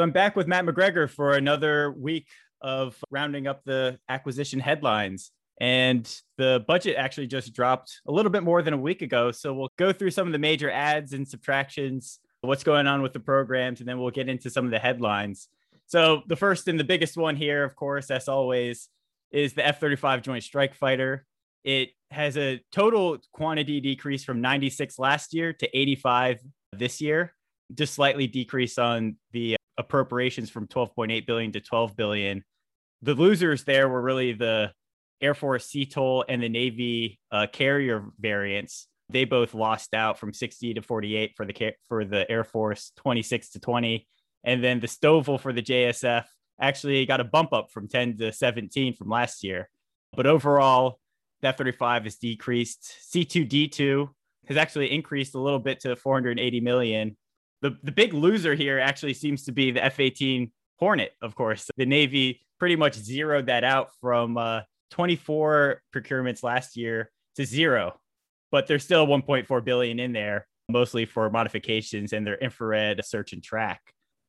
So I'm back with Matt MacGregor for another week of rounding up the acquisition headlines. And the budget actually just dropped a little bit more than a week ago. So we'll go through some of the major adds and subtractions, what's going on with the programs, and then we'll get into some of the headlines. So the first and the biggest one here, of course, as always, is the F-35 Joint Strike Fighter. It has a total quantity decrease from 96 last year to 85 this year, just slightly decrease on the appropriations from 12.8 billion to 12 billion. The losers there were really the Air Force CTOL and the Navy carrier variants. They both lost out from 60 to 48 for the Air Force, 26 to 20. And then the Stovall for the JSF actually got a bump up from 10 to 17 from last year. But overall, the F-35 has decreased. C2D2 has actually increased a little bit to 480 million. The big loser here actually seems to be the F-18 Hornet, of course. The Navy pretty much zeroed that out from 24 procurements last year to zero, but there's still 1.4 billion in there, mostly for modifications and their infrared search and track.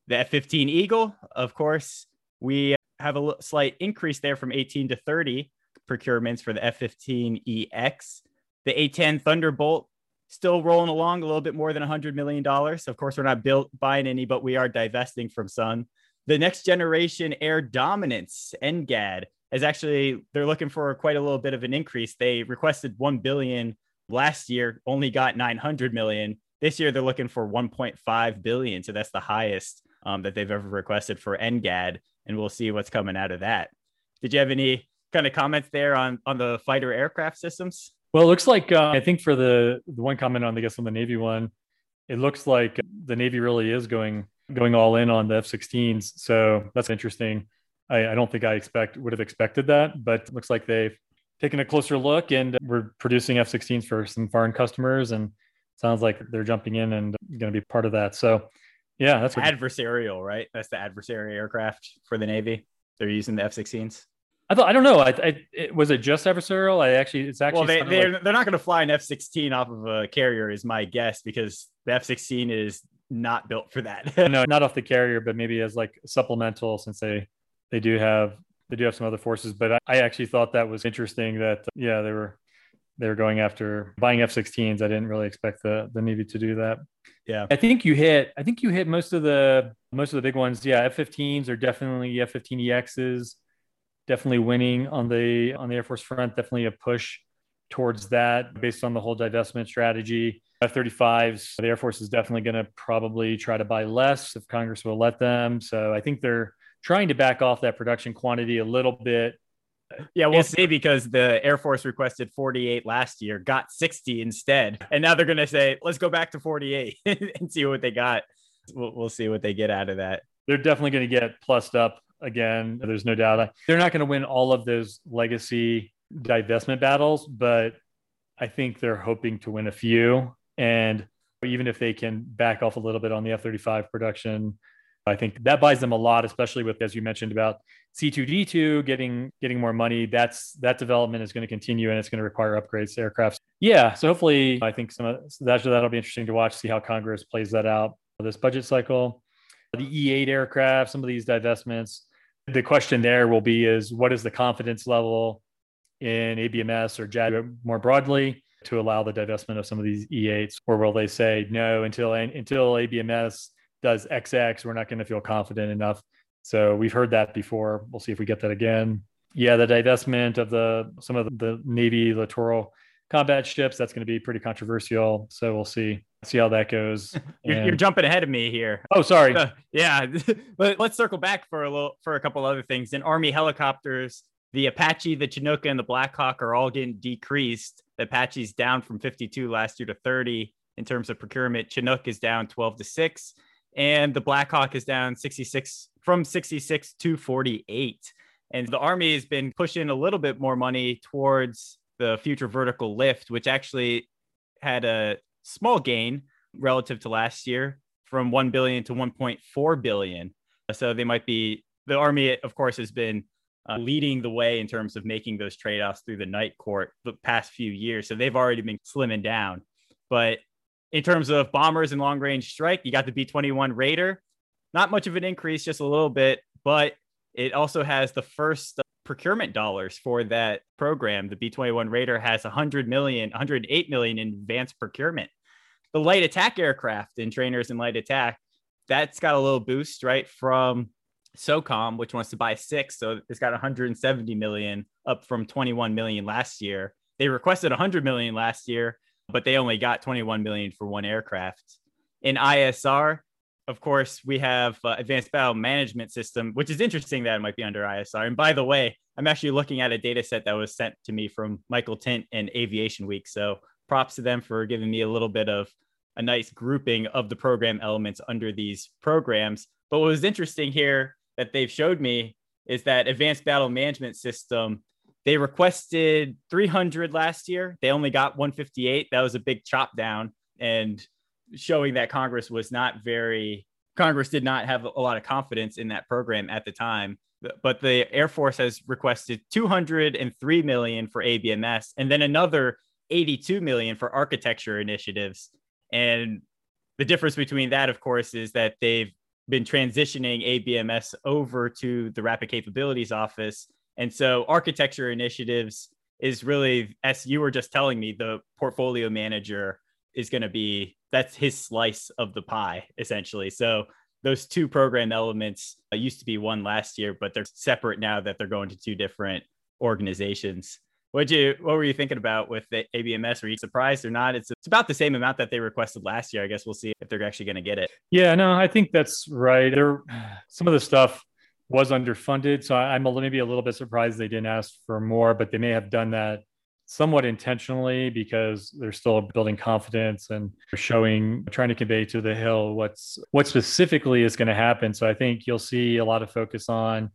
The F-15 Eagle, of course, we have a slight increase there from 18 to 30 procurements for the F-15EX. The A-10 Thunderbolt, still rolling along a little bit more than $100 million. Of course, we're not buying any, but we are divesting from some. The Next Generation Air Dominance, NGAD, is actually, they're looking for quite a little bit of an increase. They requested $1 billion last year, only got $900 million. This year, they're looking for $1.5 billion. So that's the highest that they've ever requested for NGAD. And we'll see what's coming out of that. Did you have any kind of comments there on the fighter aircraft systems? Well, it looks like, I think for the one comment on, I guess, on the Navy one, it looks like the Navy really is going all in on the F-16s. So that's interesting. I don't think I would have expected that, but it looks like they've taken a closer look and we're producing F-16s for some foreign customers, and sounds like they're jumping in and going to be part of that. So yeah, that's adversarial, right? That's the adversary aircraft for the Navy. They're using the F-16s. I don't know. Was it just adversarial? Well, they're not going to fly an F-16 off of a carrier, is my guess, because the F-16 is not built for that. No, not off the carrier, but maybe as like supplemental, since they do have some other forces. But I actually thought that was interesting that they were going after buying F-16s. I didn't really expect the Navy to do that. Yeah, I think you hit most of the big ones. Yeah, F-15s are definitely F-15EXs. Definitely winning on the Air Force front, definitely a push towards that based on the whole divestment strategy. F-35s, the Air Force is definitely going to probably try to buy less if Congress will let them. So I think they're trying to back off that production quantity a little bit. Yeah, we'll see, because the Air Force requested 48 last year, got 60 instead. And now they're going to say, let's go back to 48 and see what they got. We'll see what they get out of that. They're definitely going to get plussed up. Again, there's no doubt they're not going to win all of those legacy divestment battles, but I think they're hoping to win a few. And even if they can back off a little bit on the F-35 production, I think that buys them a lot, especially with, as you mentioned, about C2D2 getting more money. That development is going to continue, and it's going to require upgrades to aircraft. Yeah, so hopefully, I think that'll be interesting to watch, see how Congress plays that out this budget cycle. The E-8 aircraft, some of these divestments. The question there will be is, what is the confidence level in ABMS or JADC more broadly to allow the divestment of some of these E-8s? Or will they say, no, until ABMS does XX, we're not going to feel confident enough. So we've heard that before. We'll see if we get that again. Yeah, the divestment of some of the Navy littoral combat ships, that's going to be pretty controversial. So we'll see how that goes. You're jumping ahead of me here. Oh, sorry. Yeah, but let's circle back for a couple other things. In Army helicopters, the Apache, the Chinook, and the Blackhawk are all getting decreased. The Apache's down from 52 last year to 30 in terms of procurement. Chinook is down 12 to 6, and the Blackhawk is down 66 to 48. And the Army has been pushing a little bit more money towards the Future Vertical Lift, which actually had a small gain relative to last year, from 1 billion to 1.4 billion. So the Army, of course, has been leading the way in terms of making those trade-offs through the night court the past few years. So they've already been slimming down. But in terms of bombers and long-range strike, you got the B-21 Raider. not much of an increase, just a little bit, but it also has the first procurement dollars for that program. The B-21 Raider has $108 million in advanced procurement. The light attack aircraft and trainers in light attack, that's got a little boost, right, from SOCOM, which wants to buy 6. So it's got $170 million up from $21 million last year. They requested $100 million last year, but they only got $21 million for one aircraft. In ISR, of course, we have Advanced Battle Management System, which is interesting that it might be under ISR. And by the way, I'm actually looking at a data set that was sent to me from Michael Tint and Aviation Week. So props to them for giving me a little bit of a nice grouping of the program elements under these programs. But what was interesting here that they've showed me is that Advanced Battle Management System, they requested 300 last year. They only got 158. That was a big chop down, and showing that Congress did not have a lot of confidence in that program at the time. But the Air Force has requested $203 million for ABMS, and then another $82 million for architecture initiatives. And the difference between that, of course, is that they've been transitioning ABMS over to the Rapid Capabilities Office. And so architecture initiatives is really, as you were just telling me, the portfolio manager is going to be, that's his slice of the pie, essentially. So those two program elements used to be one last year, but they're separate now that they're going to two different organizations. What were you thinking about with the ABMS? Were you surprised or not? It's about the same amount that they requested last year. I guess we'll see if they're actually going to get it. Yeah, no, I think that's right. Some of the stuff was underfunded. So I'm maybe a little bit surprised they didn't ask for more, but they may have done that somewhat intentionally because they're still building confidence and trying to convey to the Hill what specifically is going to happen. So I think you'll see a lot of focus on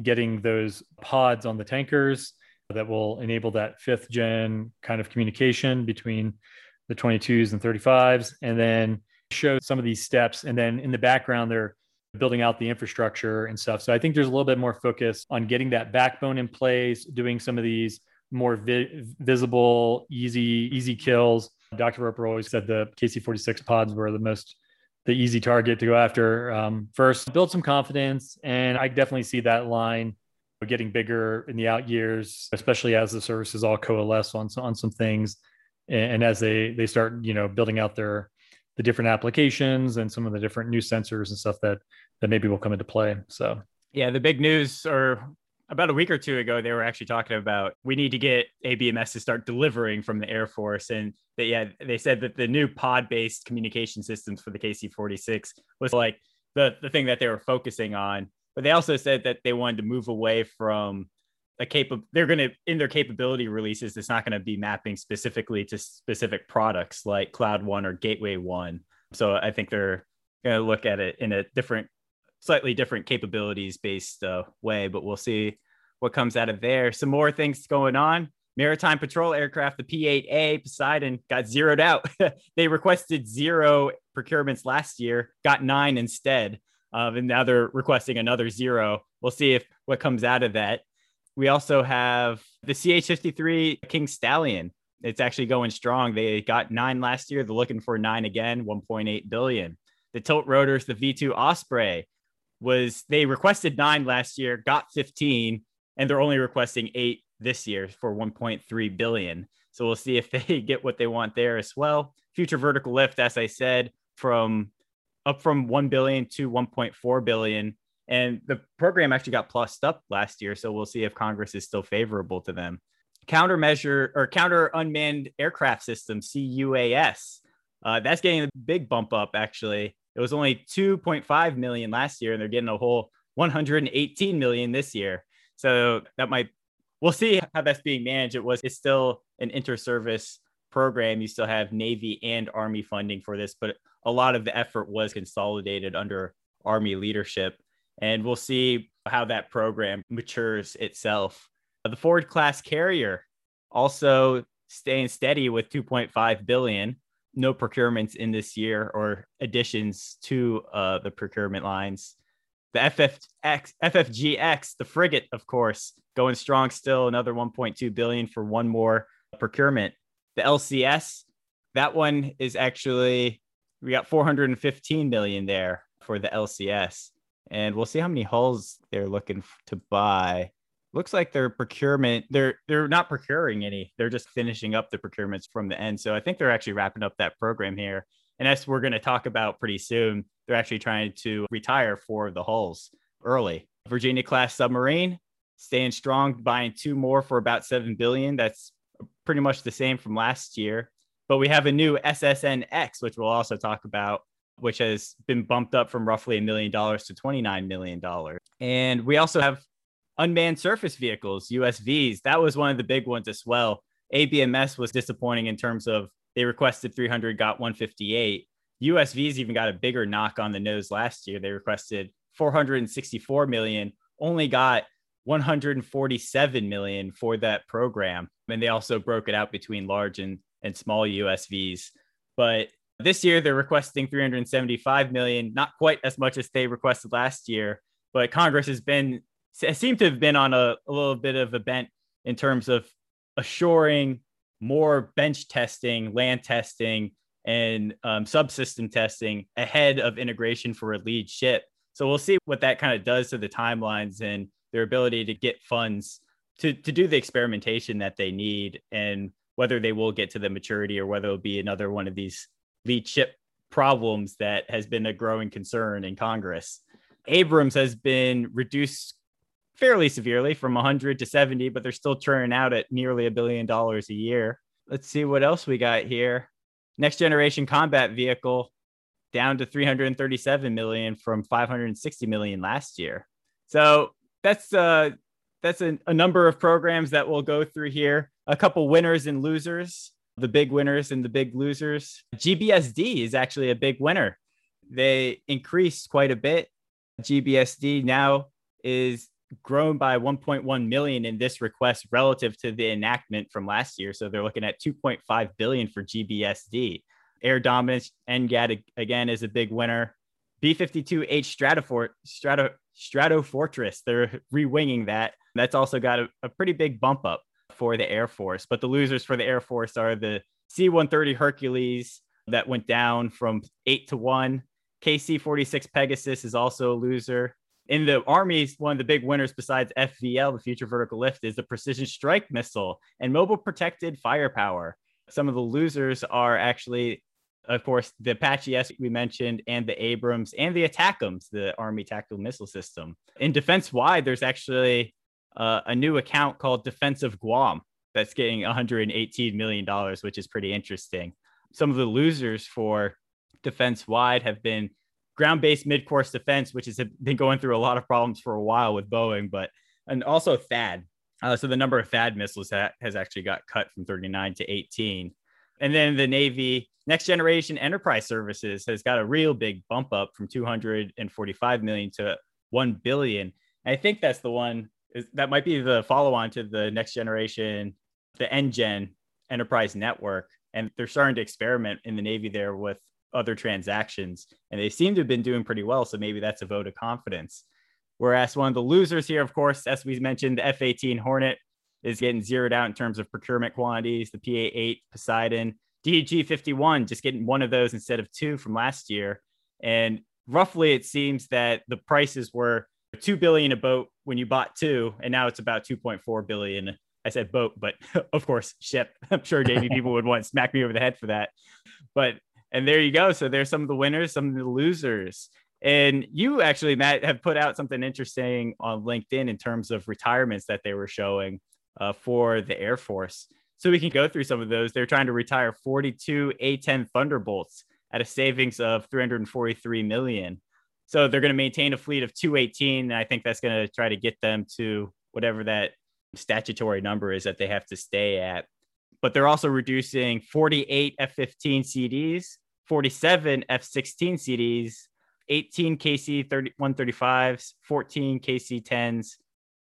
getting those pods on the tankers that will enable that 5th gen kind of communication between the 22s and 35s, and then show some of these steps. And then in the background, they're building out the infrastructure and stuff. So I think there's a little bit more focus on getting that backbone in place, doing some of these more visible, easy kills. Dr. Roper always said the KC-46 pods were the easy target to go after first. Build some confidence, and I definitely see that line getting bigger in the out years, especially as the services all coalesce on some things, and as they start building out the different applications and some of the different new sensors and stuff that maybe will come into play. So yeah, the big news about a week or two ago, they were actually talking about, we need to get ABMS to start delivering from the Air Force. And they said that the new pod-based communication systems for the KC-46 was like the thing that they were focusing on. But they also said that they wanted to move away from in their capability releases, it's not going to be mapping specifically to specific products like Cloud One or Gateway One. So I think they're going to look at it in a slightly different capabilities-based way, but we'll see what comes out of there. Some more things going on. Maritime patrol aircraft, the P-8A Poseidon, got zeroed out. They requested 0 procurements last year, got 9 instead, and now they're requesting another 0. We'll see what comes out of that. We also have the CH-53 King Stallion. It's actually going strong. They got 9 last year. They're looking for 9 again, $1.8 billion. The tilt rotors, the V2 Osprey, they requested 9 last year, got 15, and they're only requesting 8 this year for 1.3 billion. So we'll see if they get what they want there as well. Future vertical lift, as I said, from 1 billion to 1.4 billion. And the program actually got plussed up last year. So we'll see if Congress is still favorable to them. Counter unmanned aircraft system, CUAS. That's getting a big bump up, actually. It was only 2.5 million last year, and they're getting a whole 118 million this year. So we'll see how that's being managed. It's still an inter-service program. You still have Navy and Army funding for this, but a lot of the effort was consolidated under Army leadership. And we'll see how that program matures itself. The Ford class carrier also staying steady with 2.5 billion. No procurements in this year or additions to the procurement lines. The FFGX, the frigate, of course, going strong still, another 1.2 billion for one more procurement. The LCS, that one we got 415 million there. for the LCS, and we'll see how many hulls they're looking to buy. Looks like their procurement, they're not procuring any. They're just finishing up the procurements from the end. So I think they're actually wrapping up that program here. And as we're going to talk about pretty soon, they're actually trying to retire four of the hulls early. Virginia class submarine, staying strong, buying two more for about $7 billion. That's pretty much the same from last year. But we have a new SSNX, which we'll also talk about, which has been bumped up from roughly $1 million to $29 million. And we also have unmanned surface vehicles, USVs. That was one of the big ones as well. ABMS was disappointing in terms of they requested 300, got 158. USVs even got a bigger knock on the nose last year. They requested 464 million, only got 147 million for that program. And they also broke it out between large and small USVs. But this year they're requesting 375 million, not quite as much as they requested last year, but Congress has been seem to have been on a little bit of a bent in terms of assuring more bench testing, land testing, and subsystem testing ahead of integration for a lead ship. So we'll see what that kind of does to the timelines and their ability to get funds to do the experimentation that they need, and whether they will get to the maturity or whether it'll be another one of these lead ship problems that has been a growing concern in Congress. Abrams has been reduced fairly severely from 100 to 70, but they're still churning out at nearly $1 billion a year. Let's see what else we got here. Next generation combat vehicle down to 337 million from 560 million last year. So that's a number of programs that we'll go through here. A couple winners and losers, the big winners and the big losers. GBSD is actually a big winner. They increased quite a bit. GBSD now is grown by 1.1 million in this request relative to the enactment from last year. So they're looking at 2.5 billion for GBSD. Air dominance, NGAD again is a big winner. B-52H Stratofortress, they're re-winging that. That's also got a pretty big bump up for the Air Force. But the losers for the Air Force are the C-130 Hercules that went down from 8 to 1. KC-46 Pegasus is also a loser. In the Army, one of the big winners besides FVL, the Future Vertical Lift, is the Precision Strike Missile and Mobile Protected Firepower. Some of the losers are actually, of course, the Apache S we mentioned, and the Abrams, and the ATACMS, the Army Tactical Missile System. In defense-wide, there's actually a new account called Defense of Guam that's getting $118 million, which is pretty interesting. Some of the losers for defense-wide have been ground-based mid-course defense, which has been going through a lot of problems for a while with Boeing, but and also THAAD. So the number of THAAD missiles has actually got cut from 39 to 18. And then the Navy Next Generation Enterprise Services has got a real big bump up from 245 million to 1 billion. I think that's the one that might be the follow-on to the Next Generation, the NGen Enterprise Network. And they're starting to experiment in the Navy there with other transactions, and they seem to have been doing pretty well. So maybe that's a vote of confidence. Whereas one of the losers here, of course, as we mentioned, the F-18 Hornet is getting zeroed out in terms of procurement quantities, the PA-8 Poseidon, DDG-51, just getting one of those instead of two from last year. And roughly it seems that the prices were $2 billion a boat when you bought two, and now it's about $2.4 billion. I said boat, but of course, ship. I'm sure Navy people would want to smack me over the head for that. And there you go. So there's some of the winners, some of the losers. And you actually, Matt, have put out something interesting on LinkedIn in terms of retirements that they were showing for the Air Force. So we can go through some of those. They're trying to retire 42 A-10 Thunderbolts at a savings of $343 million. So they're going to maintain a fleet of 218. And I think that's going to try to get them to whatever that statutory number is that they have to stay at. But they're also reducing 48 F-15 CDs, 47 F-16 CDs, 18 KC-135s, 14 KC-10s,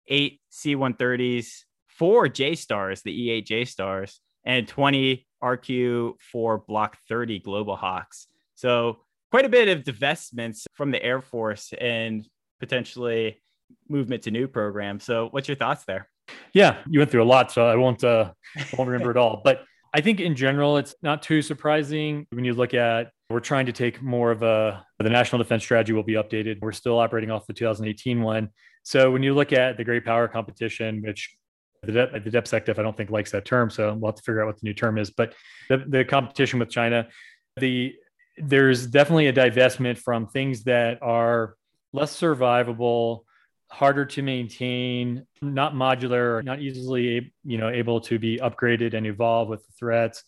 8 C-130s, 4 J-Stars, the E-8 J-Stars, and 20 RQ-4 Block 30 Global Hawks. So quite a bit of divestments from the Air Force and potentially movement to new programs. So what's your thoughts there? Yeah, you went through a lot, so I won't remember it all. But I think in general, it's not too surprising when you look at We're trying to take more of the national defense strategy will be updated. We're still operating off the 2018 one. So when you look at the great power competition, which the DepSecDef, I don't think likes that term. So we'll have to figure out what the new term is, but the competition with China, there's definitely a divestment from things that are less survivable, harder to maintain, not modular, or not easily, able to be upgraded and evolve with the threats.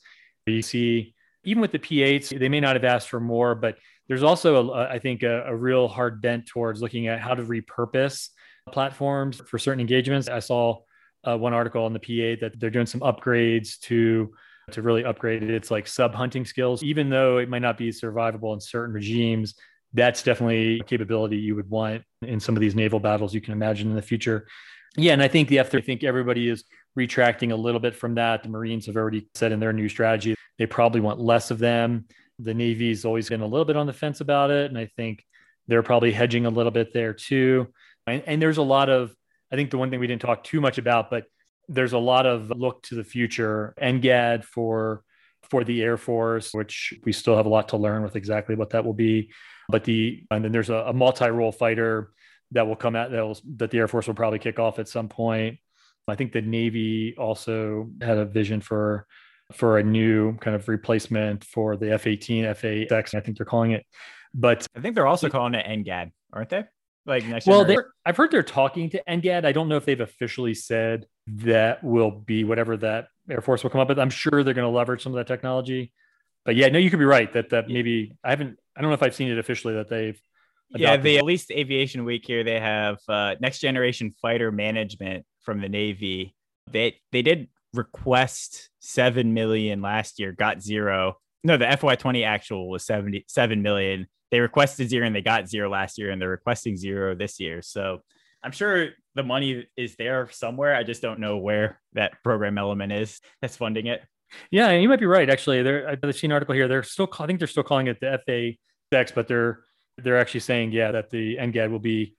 You see, even with the P-8s, they may not have asked for more, but there's also, I think, a real hard bent towards looking at how to repurpose platforms for certain engagements. I saw one article on the P-8 that they're doing some upgrades to really upgrade it. It's like sub-hunting skills, even though it might not be survivable in certain regimes. That's definitely a capability you would want in some of these naval battles you can imagine in the future. Yeah, and I think the F-35, I think everybody is retracting a little bit from that. The Marines have already said in their new strategy, they probably want less of them. The Navy's always been a little bit on the fence about it. And I think they're probably hedging a little bit there too. And there's a lot of, I think the one thing we didn't talk too much about, but there's a lot of look to the future. NGAD for the Air Force, which we still have a lot to learn with exactly what that will be. But and then there's a multi-role fighter that will come out that the Air Force will probably kick off at some point. I think the Navy also had a vision for a new kind of replacement for the F-18, F-8X, I think they're calling it. But I think they're also calling it NGAD, aren't they? Like next year. Well, I've heard they're talking to NGAD. I don't know if they've officially said that will be whatever that Air Force will come up with. I'm sure they're going to leverage some of that technology. But yeah, no, you could be right that maybe I don't know if I've seen it officially that they've adopted. Yeah, they released Aviation Week here. They have next generation fighter management from the Navy. They did request 7 million last year, got zero. No, the FY20 actual was 77 million. They requested zero and they got zero last year, and they're requesting zero this year. So I'm sure the money is there somewhere. I just don't know where that program element is that's funding it. Yeah, and you might be right. Actually, I've seen an article here. I think they're still calling it the FAX, but they're actually saying, yeah, that the NGAD will be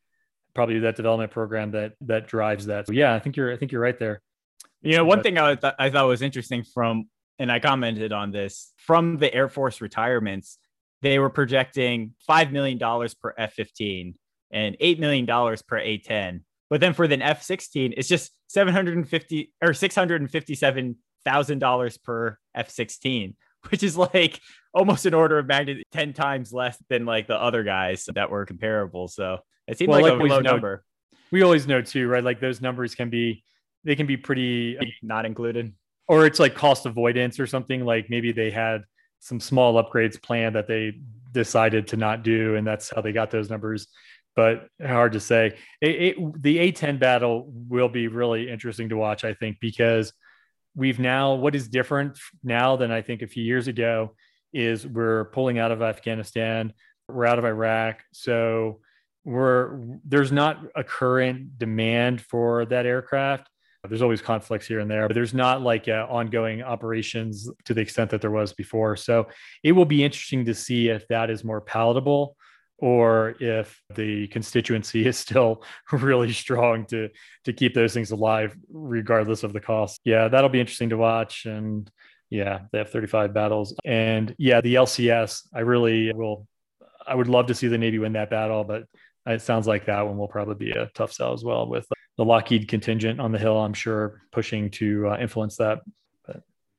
probably that development program that drives that. So yeah, I think you're right there. One thing I thought was interesting and I commented on this from the Air Force retirements, they were projecting $5 million per F-15 and $8 million per A-10. But then for the F-16, it's just $657,000 per F-16, which is like almost an order of magnitude 10 times less than like the other guys that were comparable. So it seemed like a low number. We always know too, right? Like those numbers can be pretty not included, or it's like cost avoidance or something. Like maybe they had some small upgrades planned that they decided to not do, and that's how they got those numbers. But hard to say. The A-10 battle will be really interesting to watch, I think, because what is different now than I think a few years ago is we're pulling out of Afghanistan, we're out of Iraq. So there's not a current demand for that aircraft. There's always conflicts here and there, but there's not like ongoing operations to the extent that there was before. So it will be interesting to see if that is more palatable or if the constituency is still really strong to keep those things alive, regardless of the cost. Yeah, that'll be interesting to watch. And yeah, the F-35 battles. And yeah, the LCS, I would love to see the Navy win that battle, but it sounds like that one will probably be a tough sell as well with the Lockheed contingent on the Hill, I'm sure, pushing to influence that.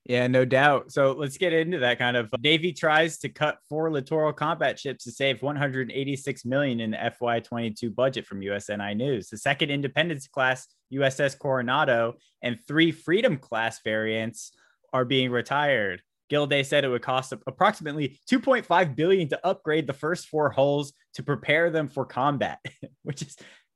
Yeah, no doubt. So let's get into that kind of Navy tries to cut 4 littoral combat ships to save $186 million in the FY22 budget from USNI News. The 2nd Independence class USS Coronado and 3 Freedom class variants are being retired. Gilday said it would cost approximately $2.5 billion to upgrade the first 4 hulls to prepare them for combat,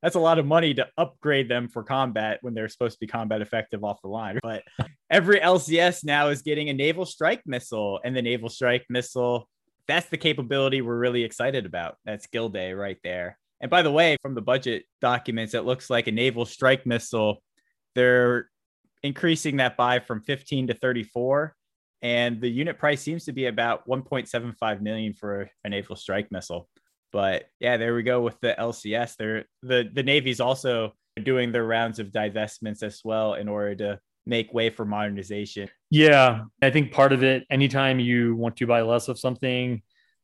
that's a lot of money to upgrade them for combat when they're supposed to be combat effective off the line. But every LCS now is getting a naval strike missile, and the naval strike missile, that's the capability we're really excited about. That's Gilday right there. And by the way, from the budget documents, it looks like a naval strike missile, they're increasing that by from 15 to 34. And the unit price seems to be about 1.75 million for a naval strike missile. But yeah, there we go with the LCS. The Navy's also doing their rounds of divestments as well in order to make way for modernization. Yeah, I think part of it, anytime you want to buy less of something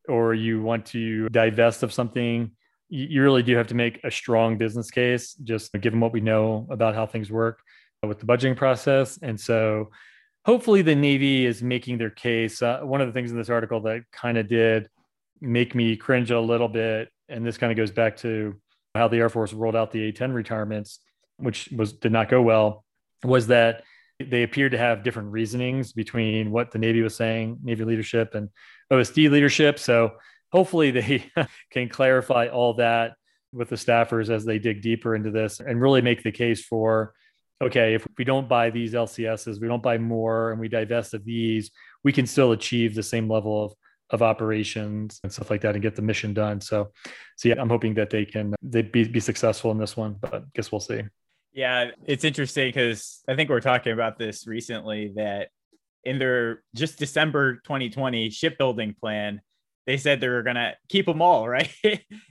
or you want to divest of something, you really do have to make a strong business case, just given what we know about how things work with the budgeting process. And so hopefully the Navy is making their case. One of the things in this article that kind of did make me cringe a little bit, and this kind of goes back to how the Air Force rolled out the A-10 retirements, which did not go well, was that they appeared to have different reasonings between what the Navy was saying, Navy leadership, and OSD leadership. So hopefully they can clarify all that with the staffers as they dig deeper into this and really make the case for, okay, if we don't buy these LCSs, we don't buy more and we divest of these, we can still achieve the same level of operations and stuff like that and get the mission done. So yeah, I'm hoping that they'd be successful in this one, but I guess we'll see. Yeah, it's interesting because I think we're talking about this recently that in their just December 2020 shipbuilding plan, they said they were going to keep them all, right?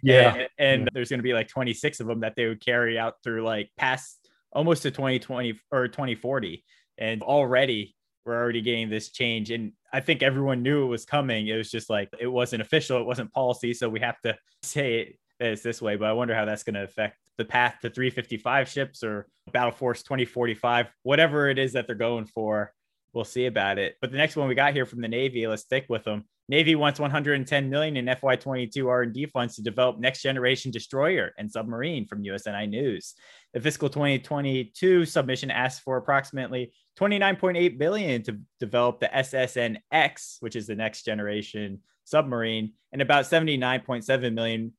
Yeah. and there's going to be like 26 of them that they would carry out through like past almost to 2020 or 2040. And we're already getting this change. And I think everyone knew it was coming. It was just like, it wasn't official. It wasn't policy. So we have to say it is this way, but I wonder how that's going to affect the path to 355 ships or Battle Force 2045, whatever it is that they're going for. We'll see about it. But the next one we got here from the Navy, let's stick with them. Navy wants $110 million in FY22 R&D funds to develop next-generation destroyer and submarine from USNI News. The fiscal 2022 submission asks for approximately $29.8 billion to develop the SSNX, which is the next-generation submarine, and about $79.7 million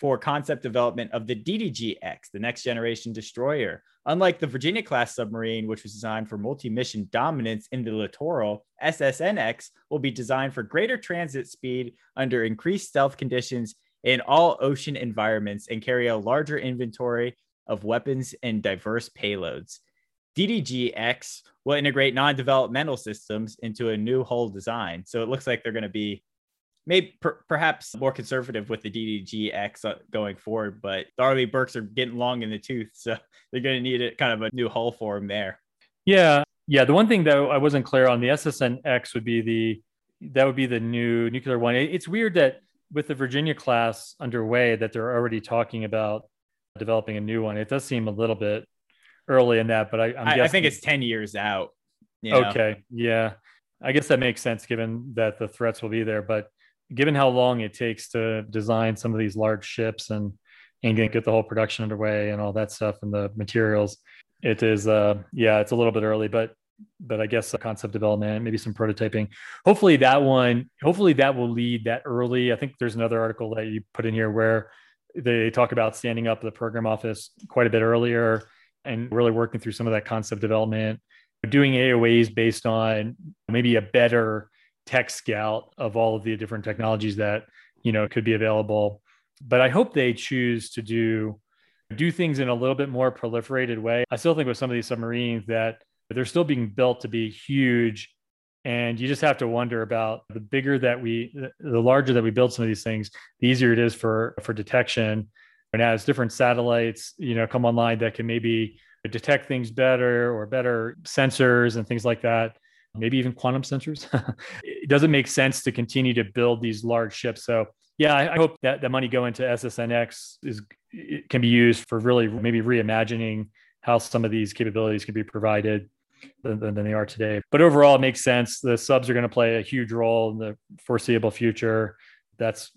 for concept development of the DDGX, the next-generation destroyer. Unlike the Virginia class submarine, which was designed for multi-mission dominance in the littoral, SSNX will be designed for greater transit speed under increased stealth conditions in all ocean environments and carry a larger inventory of weapons and diverse payloads. DDGX will integrate non-developmental systems into a new hull design. So it looks like they're going to be maybe perhaps more conservative with the DDGX going forward, but the Arleigh Burkes are getting long in the tooth, so they're going to need kind of a new hull for them there. Yeah. The one thing though I wasn't clear on, the SSNX would be the new nuclear one. It's weird that with the Virginia class underway that they're already talking about developing a new one. It does seem a little bit early in that, but I think it's 10 years out. Okay, yeah, I guess that makes sense given that the threats will be there, but given how long it takes to design some of these large ships and get the whole production underway and all that stuff and the materials, it is, it's a little bit early, but I guess concept development, maybe some prototyping. Hopefully that will lead that early. I think there's another article that you put in here where they talk about standing up the program office quite a bit earlier and really working through some of that concept development, doing AOAs based on maybe a better tech scout of all of the different technologies that, could be available. But I hope they choose to do things in a little bit more proliferated way. I still think with some of these submarines that they're still being built to be huge. And you just have to wonder about the larger that we build some of these things, the easier it is for detection. And as different satellites, come online that can maybe detect things better or better sensors and things like that, maybe even quantum sensors. It doesn't make sense to continue to build these large ships. So yeah, I hope that the money going to SSNX can be used for really maybe reimagining how some of these capabilities can be provided than they are today. But overall, it makes sense. The subs are going to play a huge role in the foreseeable future. That's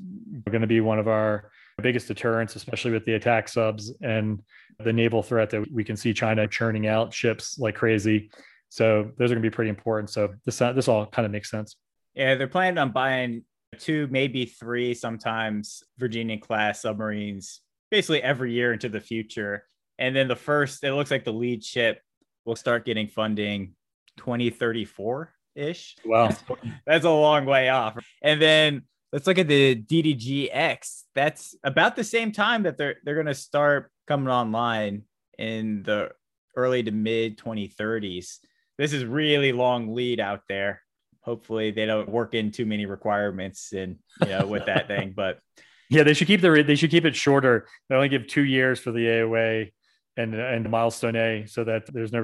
going to be one of our biggest deterrents, especially with the attack subs and the naval threat that we can see China churning out ships like crazy. So those are going to be pretty important. So this all kind of makes sense. Yeah, they're planning on buying 2, maybe 3, sometimes Virginia class submarines, basically every year into the future. And then it looks like the lead ship will start getting funding 2034 ish. Wow, that's a long way off. And then let's look at the DDGX. That's about the same time that they're going to start coming online in the early to mid 2030s. This is really long lead out there. Hopefully they don't work in too many requirements and with that thing, but yeah, they should keep it shorter. They only give 2 years for the AOA and milestone A so that there's no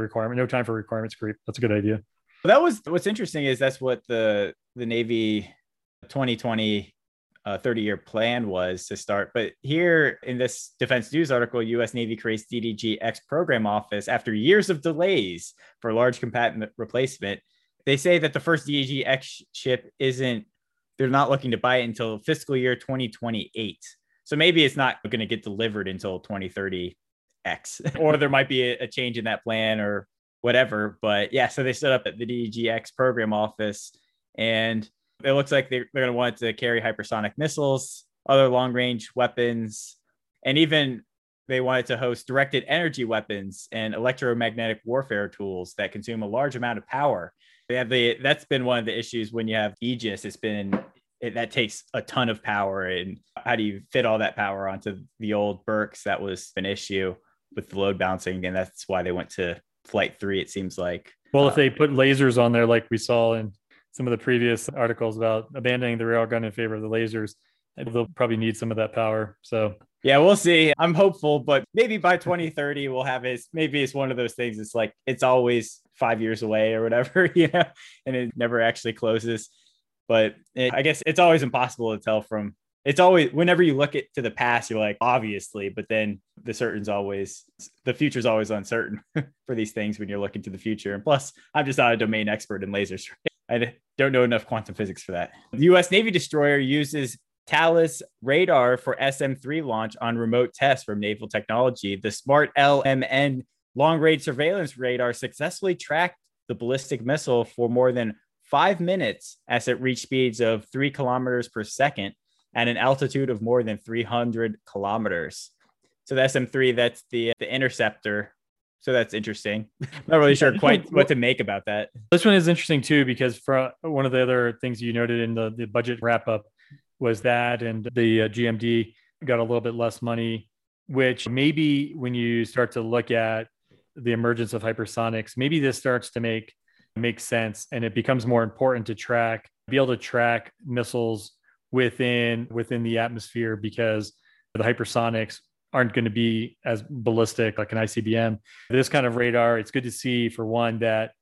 time for requirements creep. That's a good idea. Well, what's interesting is that's what the Navy 2020 30-year plan was to start. But here in this Defense News article, U.S. Navy creates DDGX program office after years of delays for large combatant replacement. They say that the first DDGX ship isn't, they're not looking to buy it until fiscal year 2028. So maybe it's not going to get delivered until 2030X, or there might be a change in that plan or whatever. But yeah, so they set up at the DDGX program office, and it looks like they're going to want to carry hypersonic missiles, other long-range weapons, and even they wanted to host directed energy weapons and electromagnetic warfare tools that consume a large amount of power. They have the, that's been one of the issues when you have Aegis. It's been, that takes a ton of power, and how do you fit all that power onto the old Burks? That was an issue with the load balancing, and that's why they went to Flight 3, it seems like. Well, if they put lasers on there, like we saw in some of the previous articles about abandoning the railgun in favor of the lasers, they'll probably need some of that power. So yeah, we'll see. I'm hopeful, but maybe by 2030 we'll have it. Maybe it's one of those things. It's like, it's always 5 years away or whatever, you know, and it never actually closes. But I guess it's always impossible to tell from, it's always, whenever you look to the past, you're like, obviously, but then the future's always uncertain for these things when you're looking to the future. And plus, I'm just not a domain expert in lasers. I don't know enough quantum physics for that. The U.S. Navy destroyer uses Thales radar for SM-3 launch on remote tests from Naval Technology. The Smart LMN long-range surveillance radar successfully tracked the ballistic missile for more than 5 minutes as it reached speeds of 3 kilometers per second at an altitude of more than 300 kilometers. So the SM-3, that's the interceptor. So that's interesting. Not really sure quite what to make about that. This one is interesting too, because for one of the other things you noted in the budget wrap-up was that, and the GMD got a little bit less money, which maybe when you start to look at the emergence of hypersonics, maybe this starts to make sense, and it becomes more important to be able to track missiles within the atmosphere, because the hypersonics aren't going to be as ballistic like an ICBM. This kind of radar, it's good to see, for one, that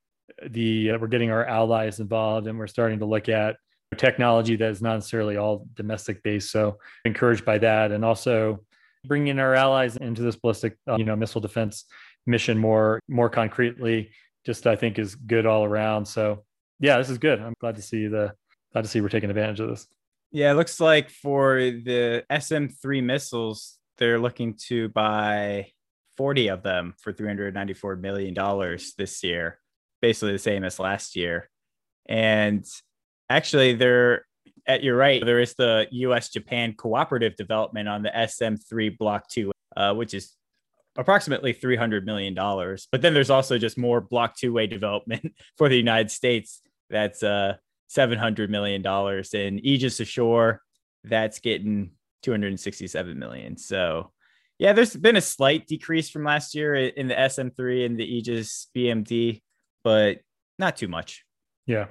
we're getting our allies involved, and we're starting to look at technology that is not necessarily all domestic based. So encouraged by that, and also bringing our allies into this ballistic, missile defense mission more concretely, just I think is good all around. So yeah, this is good. I'm glad to see we're taking advantage of this. Yeah, it looks like for the SM-3 missiles, they're looking to buy 40 of them for $394 million this year, basically the same as last year. And actually, you're right, there is the U.S.-Japan cooperative development on the SM-3 Block 2, which is approximately $300 million. But then there's also just more Block 2A development for the United States. That's $700 million. And Aegis Ashore, that's getting $267 million. So yeah, there's been a slight decrease from last year in the SM-3 and the Aegis BMD, but not too much. Yeah.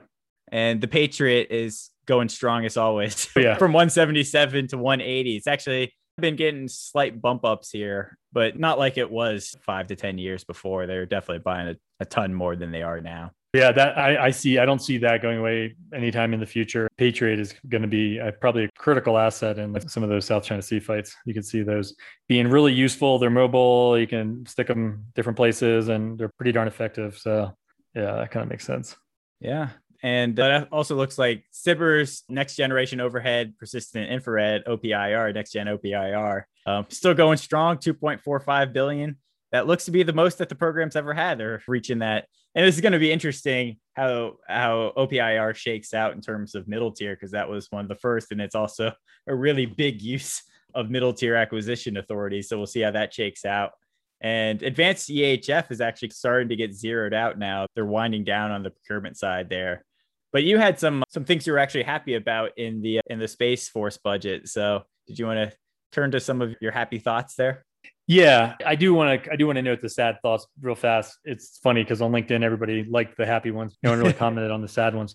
And the Patriot is going strong as always. Yeah. From 177 to 180. It's actually been getting slight bump ups here, but not like it was 5 to 10 years before. They're definitely buying a ton more than they are now. Yeah, that I don't see that going away anytime in the future. Patriot is going to be probably a critical asset in some of those South China Sea fights. You can see those being really useful. They're mobile. You can stick them different places, and they're pretty darn effective. So yeah, that kind of makes sense. Yeah. And that also looks like SBIR's next generation overhead persistent infrared OPIR, next gen OPIR, still going strong, 2.45 billion. That looks to be the most that the program's ever had. They're reaching that. And this is going to be interesting how OPIR shakes out in terms of middle tier, because that was one of the first. And it's also a really big use of middle tier acquisition authority. So we'll see how that shakes out. And Advanced EHF is actually starting to get zeroed out now. They're winding down on the procurement side there. But you had some things you were actually happy about in the Space Force budget. So did you want to turn to some of your happy thoughts there? Yeah, I do want to note the sad thoughts real fast. It's funny because on LinkedIn, everybody liked the happy ones. No one really commented on the sad ones.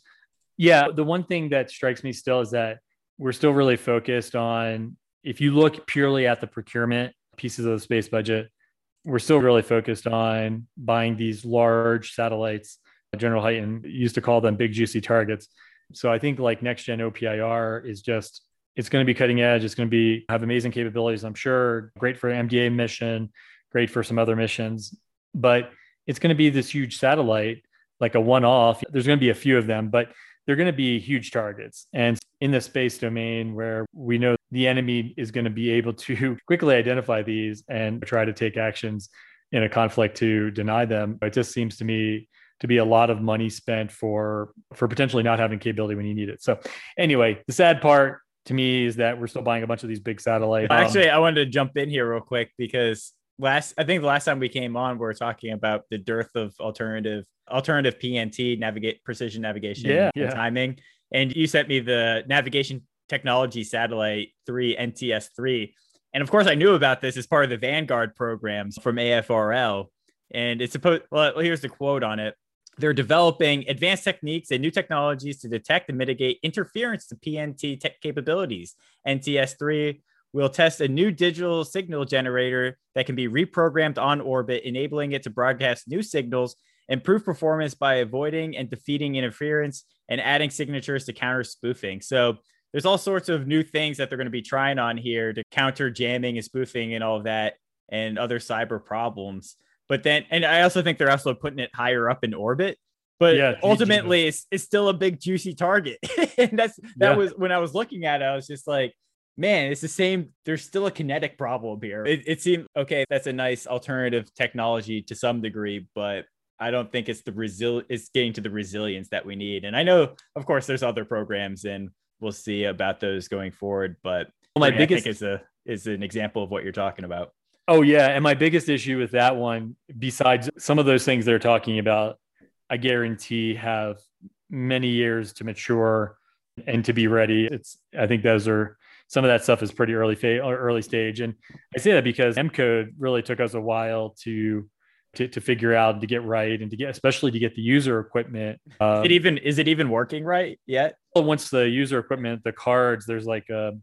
Yeah, the one thing that strikes me still is that we're still really focused on, if you look purely at the procurement pieces of the space budget, we're still really focused on buying these large satellites. General Hyten used to call them big juicy targets. So I think like next gen OPIR is just It's going to be cutting edge. It's going to be have amazing capabilities, I'm sure. Great for an MDA mission, great for some other missions, but it's going to be this huge satellite, like a one-off. There's going to be a few of them, but they're going to be huge targets. And in the space domain where we know the enemy is going to be able to quickly identify these and try to take actions in a conflict to deny them, it just seems to me to be a lot of money spent for potentially not having capability when you need it. So anyway, the sad part to me is that we're still buying a bunch of these big satellites. Actually, I wanted to jump in here real quick because I think the last time we came on, we were talking about the dearth of alternative PNT, precision navigation and timing. And you sent me the Navigation Technology Satellite 3, NTS3. And of course, I knew about this as part of the Vanguard programs from AFRL. And it's here's the quote on it. They're developing advanced techniques and new technologies to detect and mitigate interference to PNT tech capabilities. NTS3 will test a new digital signal generator that can be reprogrammed on orbit, enabling it to broadcast new signals, improve performance by avoiding and defeating interference, and adding signatures to counter spoofing. So there's all sorts of new things that they're going to be trying on here to counter jamming and spoofing and all of that and other cyber problems. But then, and I also think they're also putting it higher up in orbit, but ultimately it's still a big juicy target. And that was when I was looking at it, I was just like, man, it's the same. There's still a kinetic problem here. It seemed, okay, that's a nice alternative technology to some degree, but I don't think it's getting to the resilience that we need. And I know, of course, there's other programs and we'll see about those going forward, but I think it's an example of what you're talking about. Oh, yeah. And my biggest issue with that one, besides some of those things they're talking about, I guarantee have many years to mature and to be ready. I think those are some of that stuff is pretty early stage. And I say that because M-Code really took us a while to figure out, to get right, and especially to get the user equipment. Is it even working right yet? Well, once the user equipment, the cards, there's like the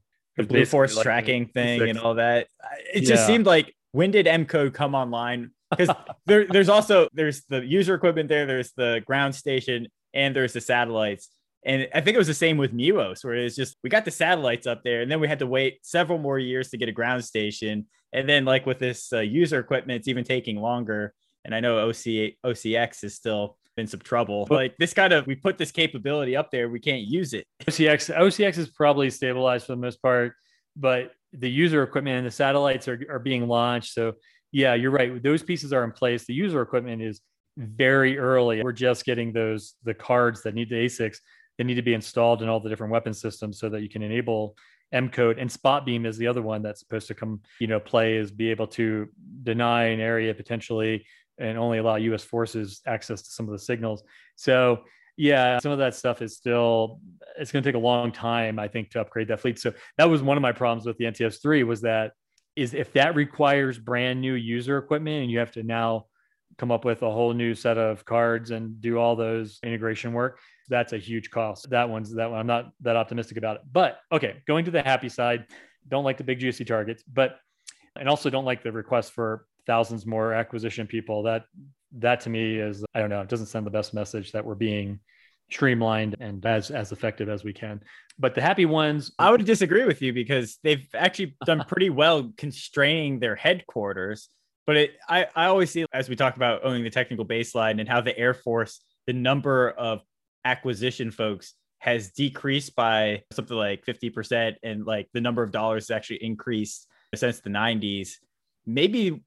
Blue Force tracking thing and all that. It just seemed like, when did M-Code come online? Because there's the user equipment there, there's the ground station, and there's the satellites. And I think it was the same with MUOS, where it's just, we got the satellites up there, and then we had to wait several more years to get a ground station. And then like with this user equipment, it's even taking longer. And I know OCX is still in some trouble. But like this kind of, we put this capability up there, we can't use it. OCX is probably stabilized for the most part, but the user equipment and the satellites are being launched. So yeah, you're right. Those pieces are in place. The user equipment is very early. We're just getting the cards that need the ASICs that need to be installed in all the different weapon systems so that you can enable M-Code. And spot beam is the other one that's supposed to come, play, is be able to deny an area potentially and only allow U.S. forces access to some of the signals. So yeah, some of that stuff is still, it's going to take a long time, I think, to upgrade that fleet. So that was one of my problems with the NTS-3 was if that requires brand new user equipment and you have to now come up with a whole new set of cards and do all those integration work, that's a huge cost. That one, I'm not that optimistic about it, but okay. Going to the happy side, don't like the big juicy targets, and also don't like the request for thousands more acquisition people. That to me is, I don't know, it doesn't send the best message that we're being streamlined and as effective as we can. But the happy ones, I would disagree with you because they've actually done pretty well constraining their headquarters. But I always see, as we talk about owning the technical baseline and how the Air Force, the number of acquisition folks has decreased by something like 50%, and like the number of dollars actually increased since the 90s. Maybe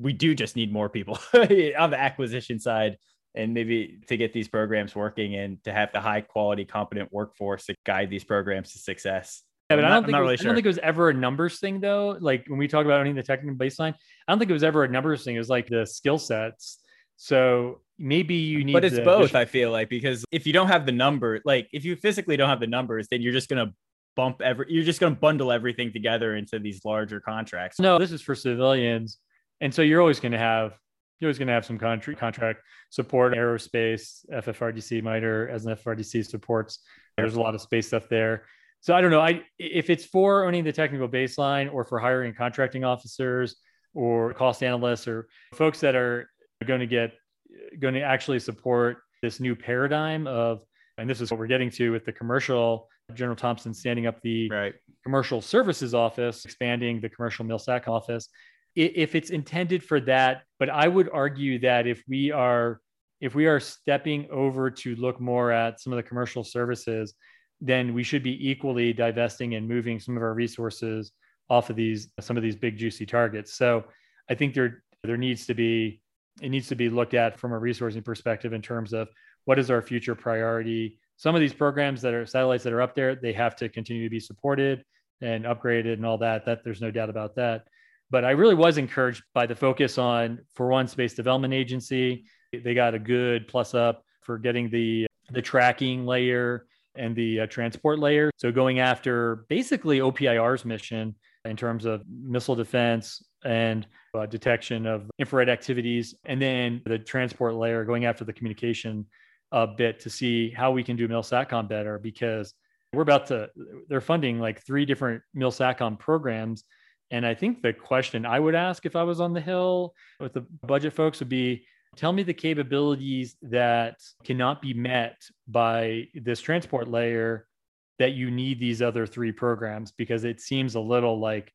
we do just need more people on the acquisition side, and maybe to get these programs working and to have the high quality, competent workforce to guide these programs to success. Yeah, but I don't think it was ever a numbers thing, though. Like when we talk about owning the technical baseline, I don't think it was ever a numbers thing. It was like the skill sets. So maybe you need, but it's both. I feel like, because if you don't have the number, like if you physically don't have the numbers, then you're just gonna bundle everything together into these larger contracts. No, this is for civilians, and so you're always gonna have some contract support, aerospace, FFRDC MITRE as an FFRDC supports. There's a lot of space stuff there. So I don't know. If it's for owning the technical baseline or for hiring contracting officers or cost analysts or folks that are going to actually support this new paradigm of, and this is what we're getting to with the commercial General Thompson standing up the commercial services office, expanding the commercial MILSAC office, if it's intended for that. But I would argue that if we are stepping over to look more at some of the commercial services, then we should be equally divesting and moving some of our resources off of some of these big juicy targets. So I think it needs to be looked at from a resourcing perspective in terms of what is our future priority. Some of these programs that are satellites that are up there, they have to continue to be supported and upgraded and all that. That there's no doubt about that. But I really was encouraged by the focus on, for one, Space Development Agency. They got a good plus up for getting the tracking layer and the transport layer. So going after basically OPIR's mission in terms of missile defense and detection of infrared activities, and then the transport layer going after the communication a bit to see how we can do MilSatCom better, because they're funding like 3 different MilSatCom programs. And I think the question I would ask if I was on the Hill with the budget folks would be, tell me the capabilities that cannot be met by this transport layer that you need these other 3 programs, because it seems a little like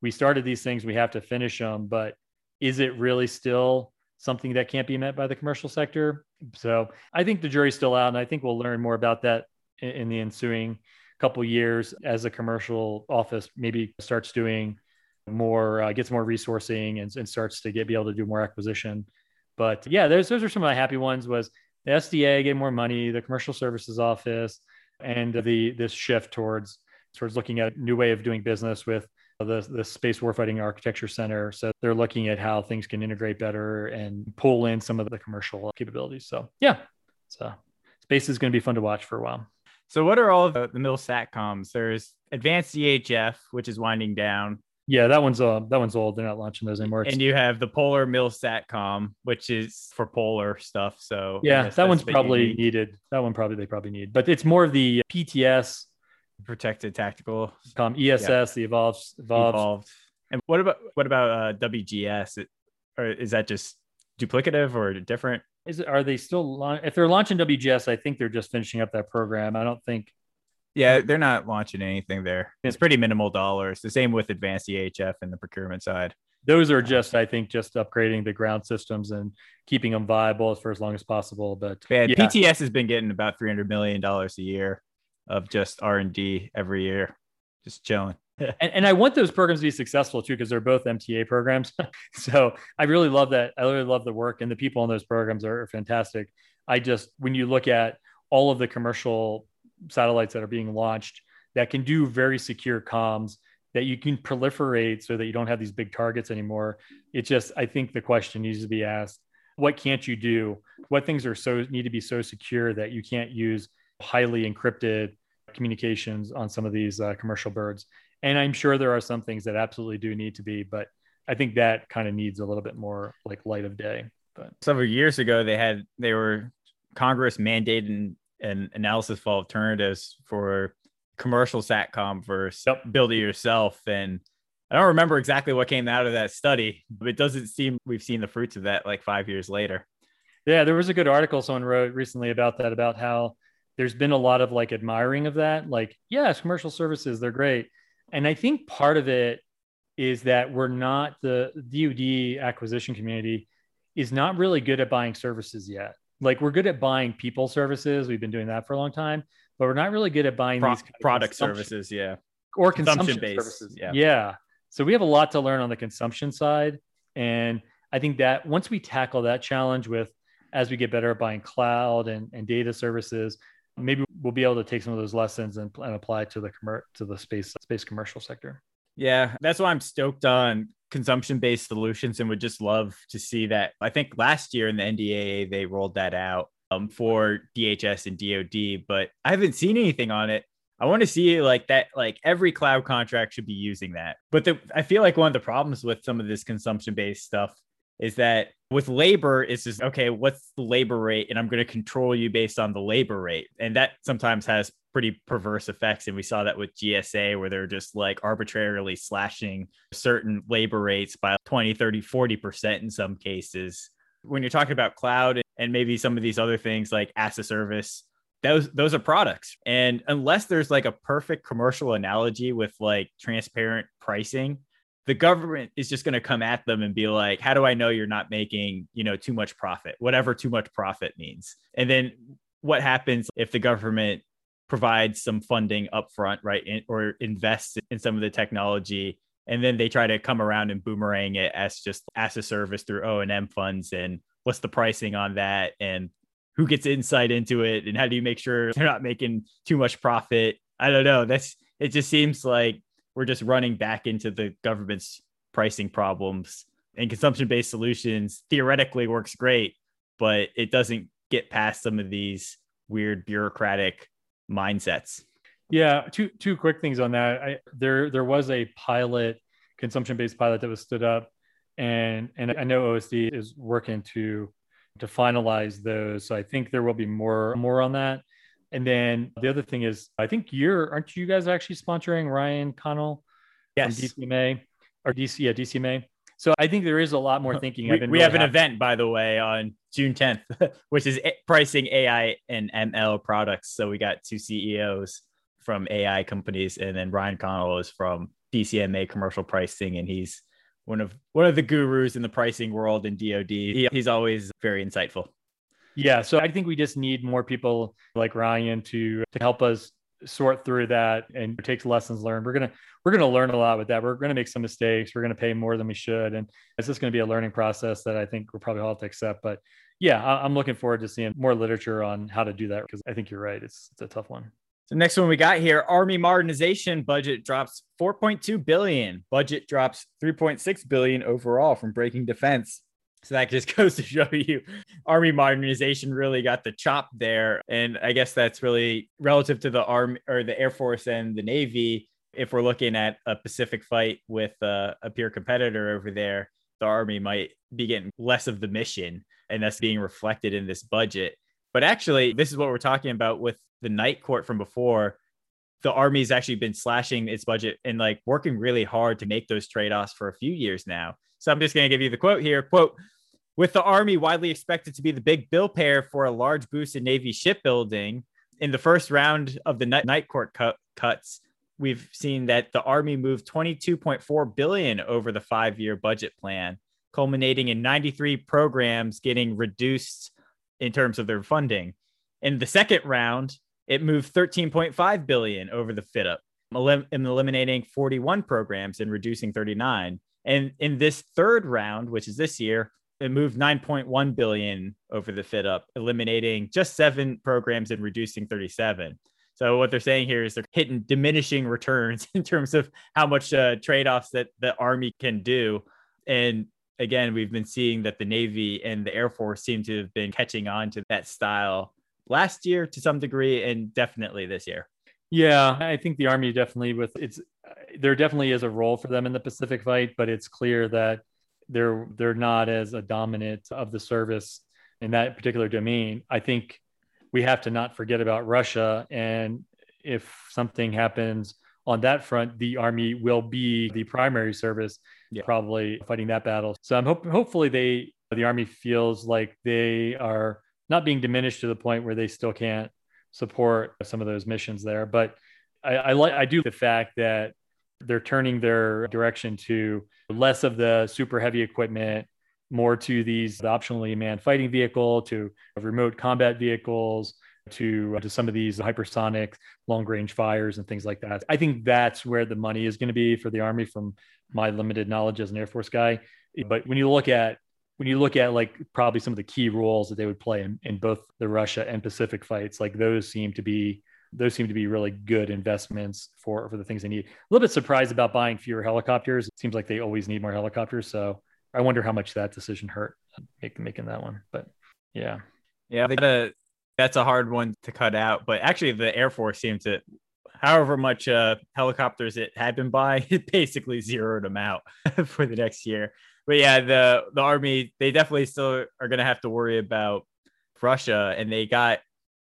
we started these things, we have to finish them, but is it really still something that can't be met by the commercial sector? So I think the jury's still out, and I think we'll learn more about that in the ensuing couple of years as the commercial office maybe starts doing more, gets more resourcing and starts to be able to do more acquisition. But yeah, those are some of my happy ones, was the SDA getting more money, the commercial services office, and this shift towards looking at a new way of doing business with the Space Warfighting Architecture Center. So they're looking at how things can integrate better and pull in some of the commercial capabilities. So yeah, so space is going to be fun to watch for a while. So what are all of the MilSatComs? There's Advanced EHF, which is winding down. Yeah, that one's old. They're not launching those anymore. And you have the Polar MilSatCom, which is for polar stuff. So yeah, that one's probably needed. That one they probably need, but it's more of the PTS, Protected Tactical Com, ESS, yeah. The evolved. And what about WGS? Or is that just duplicative or different? Are they still if they're launching WGS? I think they're just finishing up that program. I don't think. Yeah, they're not launching anything there. It's pretty minimal dollars. The same with Advanced EHF and the procurement side. Those are just, I think, just upgrading the ground systems and keeping them viable for as long as possible. But yeah. PTS has been getting about $300 million a year of just R&D every year, just chilling. and I want those programs to be successful too, because they're both MTA programs. So I really love that. I really love the work, and the people in those programs are fantastic. When you look at all of the commercial satellites that are being launched that can do very secure comms that you can proliferate so that you don't have these big targets anymore. It's just, I think the question needs to be asked, what can't you do? What things need to be so secure that you can't use highly encrypted communications on some of these commercial birds? And I'm sure there are some things that absolutely do need to be, but I think that kind of needs a little bit more like light of day. But several years ago, they were Congress mandated an analysis of alternatives for commercial SATCOM for build it yourself. And I don't remember exactly what came out of that study, but it doesn't seem we've seen the fruits of that like 5 years later. Yeah, there was a good article someone wrote recently about that, about how there's been a lot of like admiring of that. Like, yes, commercial services, they're great. And I think part of it is that we're not, the DoD acquisition community is not really good at buying services yet. Like, we're good at buying people services. We've been doing that for a long time, but we're not really good at buying these product services. Yeah. Or consumption-based services. Yeah. So we have a lot to learn on the consumption side. And I think that once we tackle that challenge as we get better at buying cloud and data services, maybe we'll be able to take some of those lessons and apply it to the space commercial sector. Yeah, that's why I'm stoked on consumption-based solutions and would just love to see that. I think last year in the NDAA, they rolled that out for DHS and DOD, but I haven't seen anything on it. I want to see like that, like every cloud contract should be using that. But I feel like one of the problems with some of this consumption-based stuff is that with labor, it's just, okay, what's the labor rate? And I'm going to control you based on the labor rate. And that sometimes has pretty perverse effects. And we saw that with GSA, where they're just like arbitrarily slashing certain labor rates by 20, 30, 40% in some cases. When you're talking about cloud and maybe some of these other things like as a service those are products. And unless there's like a perfect commercial analogy with like transparent pricing, the government is just going to come at them and be like, how do I know you're not making, you know, too much profit, whatever too much profit means. And then what happens if the government provides some funding upfront, right? Or invests in some of the technology, and then they try to come around and boomerang it as just as a service through O&M funds. And what's the pricing on that? And who gets insight into it? And how do you make sure they're not making too much profit? I don't know. It just seems like we're just running back into the government's pricing problems, and consumption-based solutions theoretically works great, but it doesn't get past some of these weird bureaucratic mindsets. Yeah. Two quick things on that. There was a pilot, consumption-based pilot that was stood up, and I know OSD is working to finalize those. So I think there will be more on that. And then the other thing is, I think aren't you guys actually sponsoring Ryan Connell? Yes. From DCMA DCMA. So I think there is a lot more thinking. We have an event, by the way, on June 10th, which is pricing AI and ML products. So we got two CEOs from AI companies, and then Ryan Connell is from DCMA commercial pricing. And he's one of the gurus in the pricing world in DOD. He's always very insightful. Yeah. So I think we just need more people like Ryan to help us sort through that and take lessons learned. We're going to learn a lot with that. We're going to make some mistakes. We're going to pay more than we should. And it's just going to be a learning process that I think we'll probably all have to accept. But yeah, I'm looking forward to seeing more literature on how to do that, because I think you're right. It's a tough one. So next one we got here, Army modernization budget drops $4.2 billion. Budget drops $3.6 billion overall from breaking defense. So that just goes to show you Army modernization really got the chop there. And I guess that's really relative to the Army or the Air Force and the Navy. If we're looking at a Pacific fight with a peer competitor over there, the Army might be getting less of the mission, and that's being reflected in this budget. But actually, this is what we're talking about with the night court from before. The Army's actually been slashing its budget and like working really hard to make those trade-offs for a few years now. So I'm just going to give you the quote here. Quote, "With the Army widely expected to be the big bill payer for a large boost in Navy shipbuilding, in the first round of the night court cuts, we've seen that the Army moved $22.4 billion over the 5-year budget plan, culminating in 93 programs getting reduced in terms of their funding. In the second round, it moved $13.5 billion over the fit-up, eliminating 41 programs and reducing 39. And in this third round, which is this year, it moved $9.1 billion over the fit up, eliminating just 7 programs and reducing 37. So what they're saying here is they're hitting diminishing returns in terms of how much trade-offs that the Army can do. And again, we've been seeing that the Navy and the Air Force seem to have been catching on to that style last year to some degree, and definitely this year. Yeah, I think the Army definitely there definitely is a role for them in the Pacific fight, but it's clear that they're not as a dominant of the service in that particular domain. I think we have to not forget about Russia. And if something happens on that front, the Army will be the primary service, probably fighting that battle. So I'm hopefully the Army feels like they are not being diminished to the point where they still can't support some of those missions there. But I do the fact that they're turning their direction to less of the super heavy equipment, more to the optionally manned fighting vehicle, to remote combat vehicles, to some of these hypersonic long range fires and things like that. I think that's where the money is going to be for the Army, from my limited knowledge as an Air Force guy. But when you look at like probably some of the key roles that they would play in both the Russia and Pacific fights, like those seem to be really good investments for the things they need. A little bit surprised about buying fewer helicopters. It seems like they always need more helicopters. So I wonder how much that decision hurt making that one. But yeah. Yeah, that's a hard one to cut out. But actually the Air Force seemed to, however much helicopters it had been buying, it basically zeroed them out for the next year. But yeah, the Army, they definitely still are going to have to worry about Russia. And they got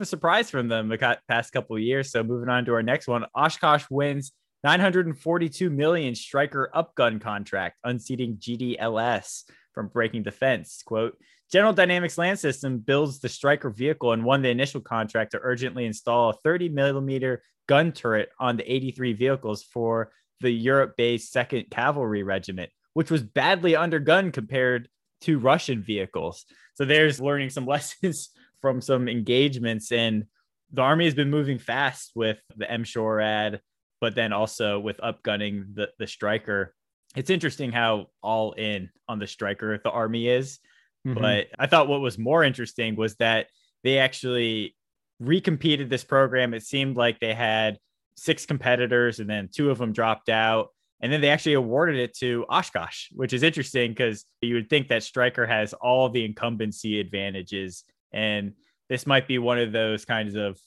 a surprise from them the past couple of years. So moving on to our next one, Oshkosh wins $942 million Stryker upgun contract, unseating GDLS. from Breaking Defense. Quote, General Dynamics Land System builds the Stryker vehicle and won the initial contract to urgently install a 30-millimeter gun turret on the 83 vehicles for the Europe-based 2nd Cavalry Regiment, which was badly undergunned compared to Russian vehicles. So there's learning some lessons from some engagements, and the Army has been moving fast with the M-SHORAD, but then also with upgunning the Stryker. It's interesting how all in on the Stryker the Army is. Mm-hmm. But I thought what was more interesting was that they actually recompeted this program. It seemed like they had 6 competitors and then 2 of them dropped out. And then they actually awarded it to Oshkosh, which is interesting because you would think that Stryker has all the incumbency advantages. And this might be one of those kinds of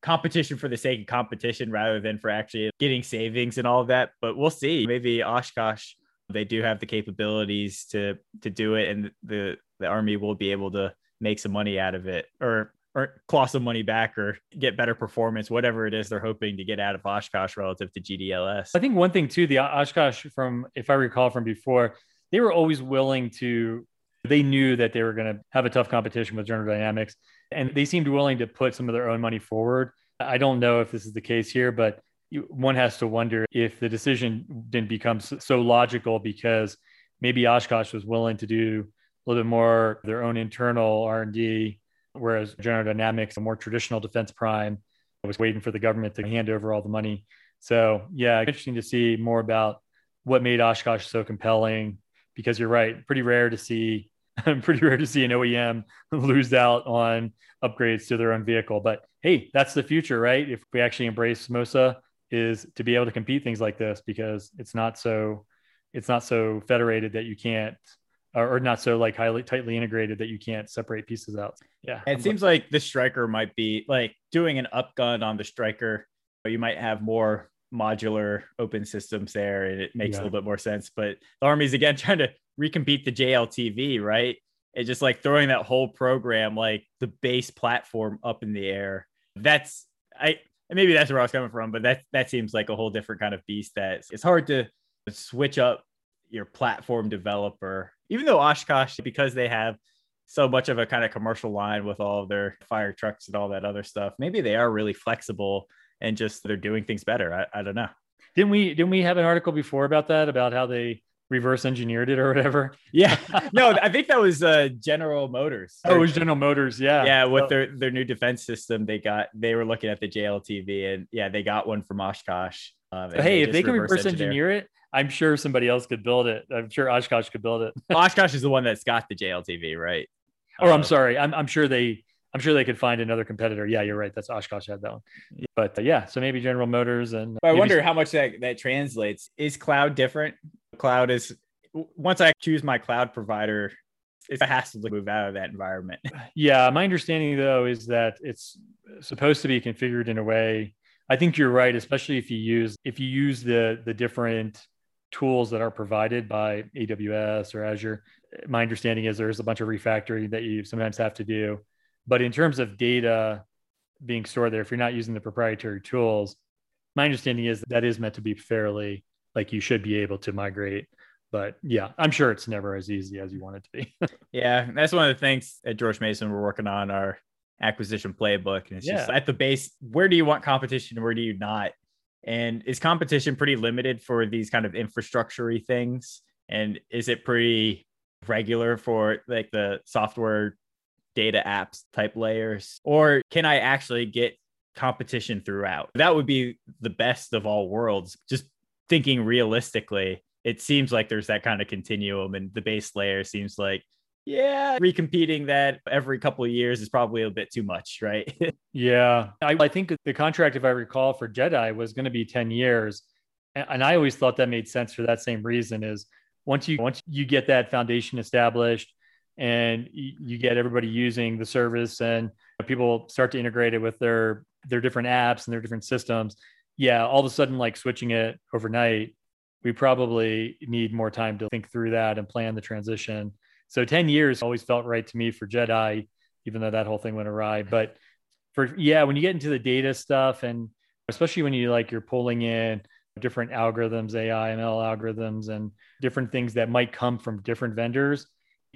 competition for the sake of competition rather than for actually getting savings and all of that. But we'll see. Maybe Oshkosh, they do have the capabilities to do it, and the Army will be able to make some money out of it or claw some money back or get better performance, whatever it is they're hoping to get out of Oshkosh relative to GDLS. I think one thing too, the Oshkosh from, if I recall from before, they were always willing to, they knew that they were going to have a tough competition with General Dynamics, and they seemed willing to put some of their own money forward. I don't know if this is the case here, but one has to wonder if the decision didn't become so logical because maybe Oshkosh was willing to do a little bit more their own internal R&D, whereas General Dynamics, a more traditional defense prime, was waiting for the government to hand over all the money. So yeah, interesting to see more about what made Oshkosh so compelling, because you're right, pretty rare to see an OEM lose out on upgrades to their own vehicle. But hey, that's the future, right? If we actually embrace SMOSA, is to be able to compete things like this, because it's not so federated that you can't, or not so like tightly integrated that you can't separate pieces out. Yeah. It seems like the Stryker might be like doing an upgun on the Stryker, but you might have more modular open systems there, and it makes a little bit more sense. But the Army's again trying to recompete the JLTV, right? It's just like throwing that whole program, like the base platform, up in the air. Maybe that's where I was coming from, but that seems like a whole different kind of beast. That it's hard to switch up your platform developer, even though Oshkosh, because they have so much of a kind of commercial line with all of their fire trucks and all that other stuff, maybe they are really flexible and just they're doing things better. I don't know. Didn't we have an article before about that, about how they reverse engineered it or whatever? Yeah. No, I think that was General Motors. Oh, it was General Motors. Yeah. Yeah. With their new defense system, they were looking at the JLTV, and yeah, they got one from Oshkosh. So hey, if they can reverse engineer it, I'm sure somebody else could build it. I'm sure Oshkosh could build it. Oshkosh is the one that's got the JLTV, right? Or I'm sorry. I'm sure they could find another competitor. Yeah, you're right. That's Oshkosh had that one. But yeah, so maybe General Motors and... But I wonder how much that translates. Is cloud different? Cloud is... Once I choose my cloud provider, it's a hassle to move out of that environment. Yeah, my understanding though is that it's supposed to be configured in a way... I think you're right, especially if you use the different tools that are provided by AWS or Azure. My understanding is there's a bunch of refactoring that you sometimes have to do. But in terms of data being stored there, if you're not using the proprietary tools, my understanding is that is meant to be fairly, like you should be able to migrate. But yeah, I'm sure it's never as easy as you want it to be. Yeah, that's one of the things at George Mason we're working on, our acquisition playbook. And it's just at the base, where do you want competition? Where do you not? And is competition pretty limited for these kind of infrastructure-y things? And is it pretty regular for like the software data apps type layers, or can I actually get competition throughout? That would be the best of all worlds. Just thinking realistically, it seems like there's that kind of continuum, and the base layer seems like, yeah, recompeting that every couple of years is probably a bit too much, right? Yeah. I think the contract, if I recall, for JEDI was going to be 10 years. And I always thought that made sense for that same reason, is once you get that foundation established, and you get everybody using the service, and people start to integrate it with their different apps and their different systems. Yeah, all of a sudden, like switching it overnight, we probably need more time to think through that and plan the transition. So 10 years always felt right to me for JEDI, even though that whole thing went awry. But when you get into the data stuff, and especially when you're pulling in different algorithms, AI, ML algorithms, and different things that might come from different vendors,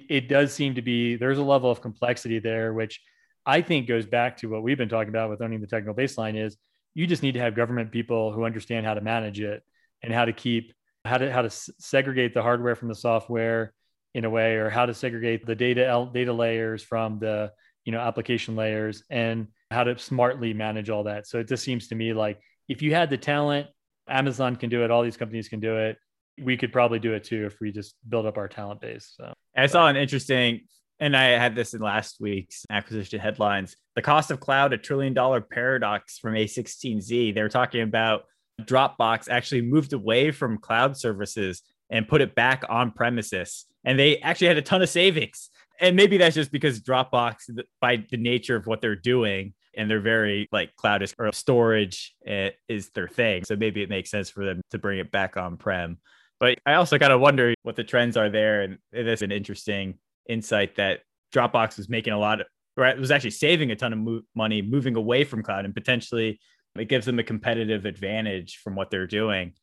It does seem to be, there's a level of complexity there, which I think goes back to what we've been talking about with owning the technical baseline is you just need to have government people who understand how to manage it and how to keep, how to segregate the hardware from the software in a way, or how to segregate the data layers from the, application layers, and how to smartly manage all that. So it just seems to me like if you had the talent, Amazon can do it. All these companies can do it. We could probably do it too if we just build up our talent base. So I saw an interesting, and I had this in last week's acquisition headlines, the cost of cloud, $1 trillion paradox from A16Z. They were talking about Dropbox actually moved away from cloud services and put it back on premises. And they actually had a ton of savings. And maybe that's just because Dropbox, by the nature of what they're doing, and they're very like cloud or storage is their thing. So maybe it makes sense for them to bring it back on-prem. But I also kind of wonder what the trends are there. And that's an interesting insight that Dropbox was making a lot of, right? It was actually saving a ton of money, moving away from cloud, and potentially it gives them a competitive advantage from what they're doing.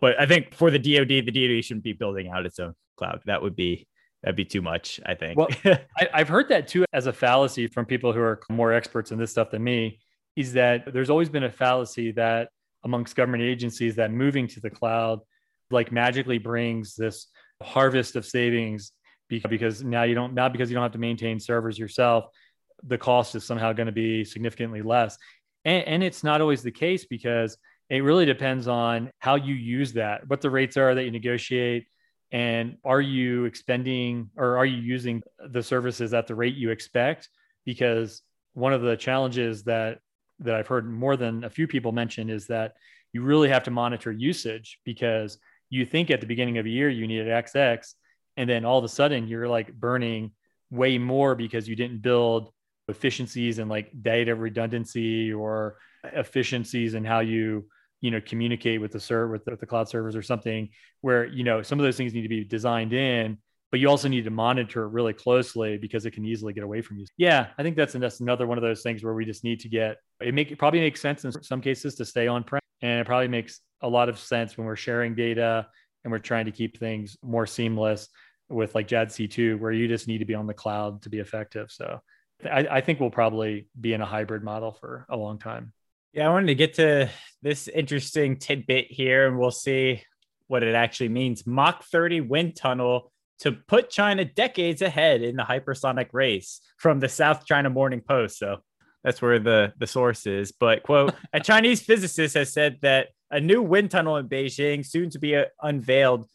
But I think for the DoD shouldn't be building out its own cloud. That'd be too much, I think. Well, I've heard that too as a fallacy from people who are more experts in this stuff than me, is that there's always been a fallacy that amongst government agencies that moving to the cloud like magically brings this harvest of savings because now because you don't have to maintain servers yourself, the cost is somehow going to be significantly less. And it's not always the case, because it really depends on how you use that, what the rates are that you negotiate, and are you expending or are you using the services at the rate you expect? Because one of the challenges that I've heard more than a few people mention is that you really have to monitor usage, because you think at the beginning of a year you needed XX, and then all of a sudden you're like burning way more because you didn't build efficiencies and like data redundancy or efficiencies in how you communicate with the cloud servers or something, where, some of those things need to be designed in, but you also need to monitor it really closely because it can easily get away from you. Yeah. I think that's another one of those things where we just need to it probably makes sense in some cases to stay on-prem. And it probably makes a lot of sense when we're sharing data and we're trying to keep things more seamless with like JADC2, where you just need to be on the cloud to be effective. So I think we'll probably be in a hybrid model for a long time. Yeah, I wanted to get to this interesting tidbit here, and we'll see what it actually means. Mach 30 wind tunnel to put China decades ahead in the hypersonic race, from the South China Morning Post. So that's where the source is. But quote, a Chinese physicist has said that a new wind tunnel in Beijing, soon to be unveiled,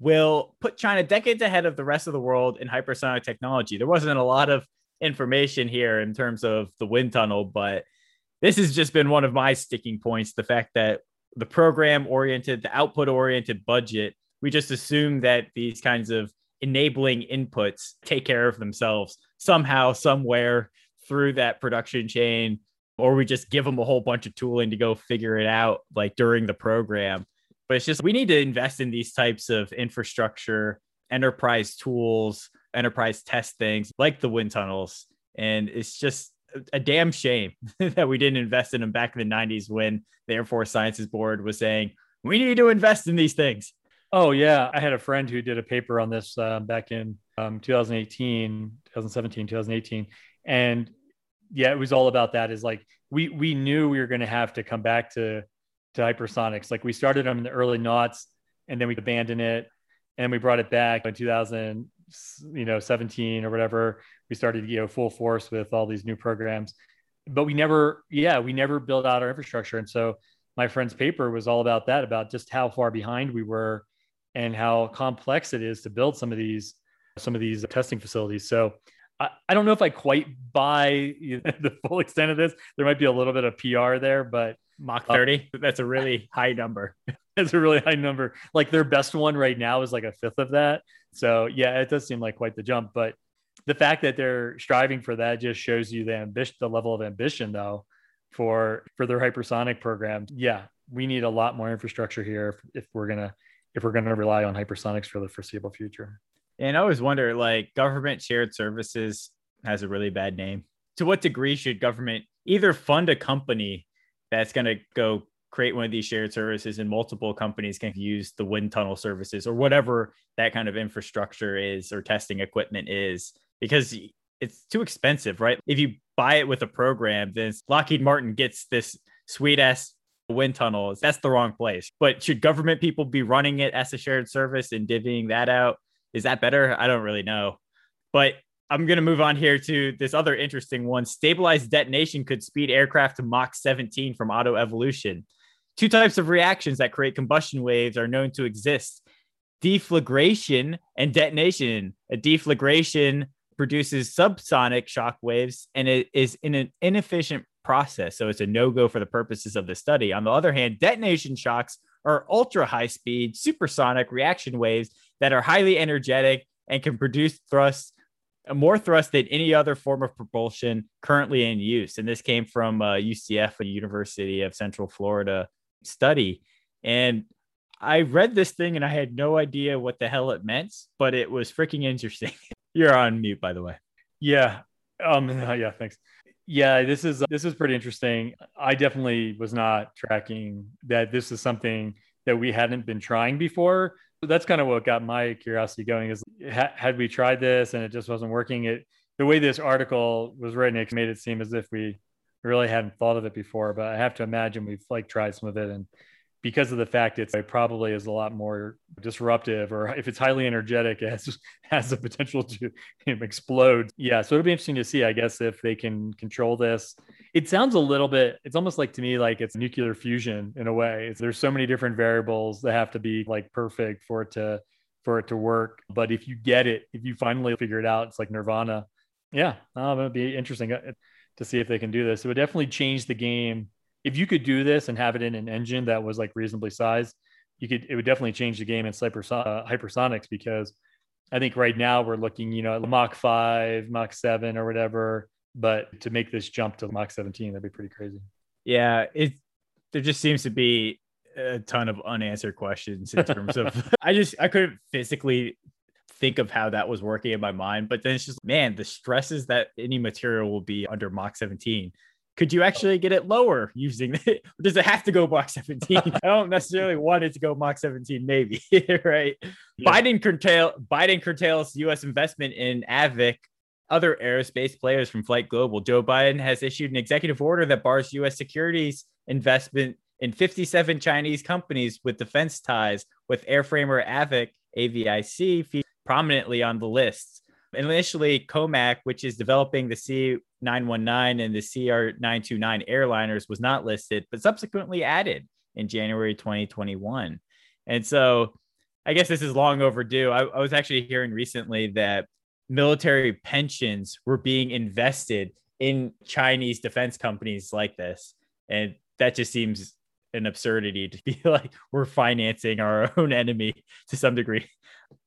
will put China decades ahead of the rest of the world in hypersonic technology. There wasn't a lot of information here in terms of the wind tunnel, but this has just been one of my sticking points, the fact that the program-oriented, the output-oriented budget, we just assume that these kinds of enabling inputs take care of themselves somehow, somewhere through that production chain, or we just give them a whole bunch of tooling to go figure it out like during the program. But it's just, we need to invest in these types of infrastructure, enterprise tools, enterprise test things like the wind tunnels. And it's just a damn shame that we didn't invest in them back in the 90s when the Air Force Sciences Board was saying, we need to invest in these things. Oh, yeah. I had a friend who did a paper on this back in 2018. And yeah, it was all about that, is like, we knew we were going to have to come back to hypersonics. Like, we started them in the early noughts, and then we abandoned it, and we brought it back in 2017 or whatever. We started, full force with all these new programs, but we never built out our infrastructure. And so my friend's paper was all about that, about just how far behind we were and how complex it is to build some of these testing facilities. So I don't know if I quite buy the full extent of this. There might be a little bit of PR there, but Mach 30, that's a really high number. That's a really high number. Like, their best one right now is like a fifth of that. So yeah, it does seem like quite the jump, but the fact that they're striving for that just shows you the level of ambition, though, for their hypersonic program. Yeah, we need a lot more infrastructure here if we're gonna rely on hypersonics for the foreseeable future. And I always wonder, like, government shared services has a really bad name. To what degree should government either fund a company that's going to go create one of these shared services and multiple companies can use the wind tunnel services or whatever that kind of infrastructure is or testing equipment is, because it's too expensive, right? If you buy it with a program, then Lockheed Martin gets this sweet ass wind tunnel. That's the wrong place. But should government people be running it as a shared service and divvying that out? Is that better? I don't really know. But I'm going to move on here to this other interesting one. Stabilized detonation could speed aircraft to Mach 17 from auto evolution. Two types of reactions that create combustion waves are known to exist: deflagration and detonation. A deflagration produces subsonic shock waves, and it is in an inefficient process, so it's a no-go for the purposes of the study. On the other hand, detonation shocks are ultra-high-speed, supersonic reaction waves that are highly energetic and can produce thrust, more thrust than any other form of propulsion currently in use. And this came from UCF, a University of Central Florida study. And I read this thing and I had no idea what the hell it meant, but it was freaking interesting. You're on mute, by the way. Yeah. Yeah, thanks. Yeah, this is pretty interesting. I definitely was not tracking that this is something that we hadn't been trying before. So that's kind of what got my curiosity going, is had we tried this and it just wasn't working? The way this article was written, it made it seem as if we really hadn't thought of it before, but I have to imagine we've like tried some of it. And because of the fact it probably is a lot more disruptive, or if it's highly energetic, it has the potential to explode. Yeah. So it'll be interesting to see, I guess, if they can control this. It sounds a little bit, it's almost like to me, like it's nuclear fusion in a way. There's so many different variables that have to be like perfect for it to work. But if you get it, if you finally figure it out, it's like nirvana. Yeah. It'd be interesting to see if they can do this. It would definitely change the game. If you could do this and have it in an engine that was like reasonably sized, it would definitely change the game in hypersonics, because I think right now we're looking, at Mach 5, Mach 7 or whatever, but to make this jump to Mach 17, that'd be pretty crazy. Yeah. There just seems to be a ton of unanswered questions in terms of, I couldn't physically think of how that was working in my mind, but then it's just, man, the stresses that any material will be under Mach 17. Could you actually get it lower using it? Does it have to go Mach 17? I don't necessarily want it to go Mach 17, maybe, right? Yeah. Biden curtails U.S. investment in AVIC, other aerospace players from Flight Global. Joe Biden has issued an executive order that bars U.S. securities investment in 57 Chinese companies with defense ties, with airframer AVIC, AVIC, prominently on the list. Initially, COMAC, which is developing the C919 and the CR929 airliners, was not listed, but subsequently added in January 2021. And so I guess this is long overdue. I was actually hearing recently that military pensions were being invested in Chinese defense companies like this. And that just seems an absurdity to be like, we're financing our own enemy to some degree.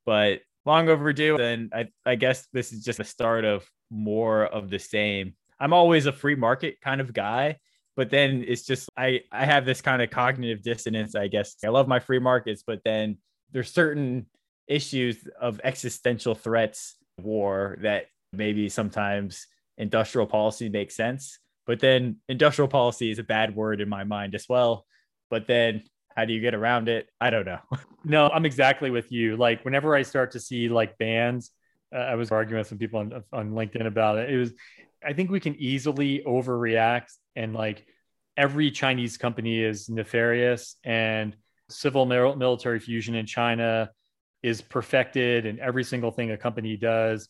But long overdue. And I guess this is just the start of more of the same. I'm always a free market kind of guy, but then it's just, I have this kind of cognitive dissonance, I guess. I love my free markets, but then there's certain issues of existential threats, war, that maybe sometimes industrial policy makes sense, but then industrial policy is a bad word in my mind as well. But then how do you get around it? I don't know. No, I'm exactly with you. Like whenever I start to see like bans, I was arguing with some people on LinkedIn about it. I think we can easily overreact, and like every Chinese company is nefarious, and civil military fusion in China is perfected, and every single thing a company does,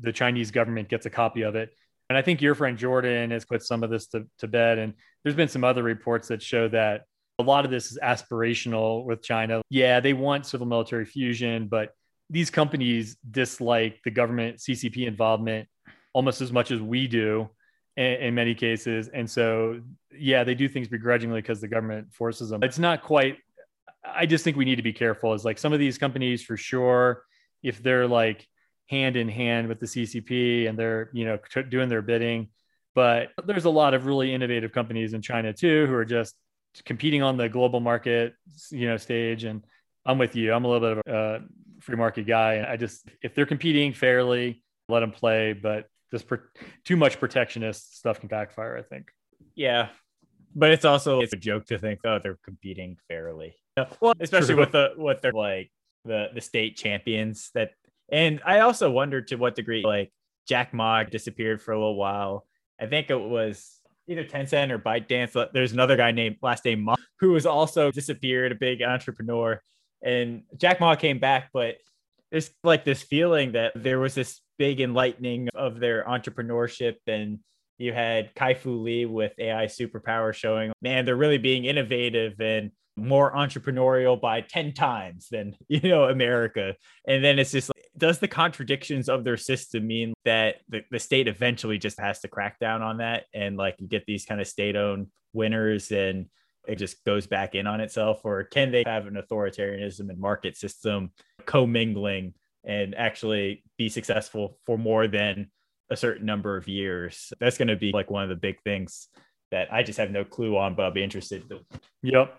the Chinese government gets a copy of it. And I think your friend Jordan has put some of this to bed. And there's been some other reports that show that a lot of this is aspirational with China. Yeah, they want civil military fusion, but these companies dislike the government CCP involvement almost as much as we do in many cases. And so, yeah, they do things begrudgingly because the government forces them. It's not quite, I just think we need to be careful. It's like some of these companies for sure, if they're like hand in hand with the CCP and they're, doing their bidding, but there's a lot of really innovative companies in China too, who are just competing on the global market, stage. And I'm with you. I'm a little bit of a free market guy. And I just, if they're competing fairly, let them play. But this too much protectionist stuff can backfire, I think. Yeah. But it's also, it's a joke to think, oh, they're competing fairly. Well, especially with the what they're like the state champions that, and I also wonder to what degree like Jack Ma disappeared for a little while. I think it was either Tencent or ByteDance. There's another guy named last name Ma who was also disappeared, a big entrepreneur. And Jack Ma came back, but there's like this feeling that there was this big enlightening of their entrepreneurship. And you had Kai-Fu Lee with AI Superpower showing, man, they're really being innovative and more entrepreneurial by 10 times than, you know, America. And then it's just, like, does the contradictions of their system mean that the state eventually just has to crack down on that? And like you get these kind of state-owned winners and it just goes back in on itself? Or can they have an authoritarianism and market system commingling and actually be successful for more than a certain number of years? That's going to be like one of the big things that I just have no clue on, but I'll be interested. Yep.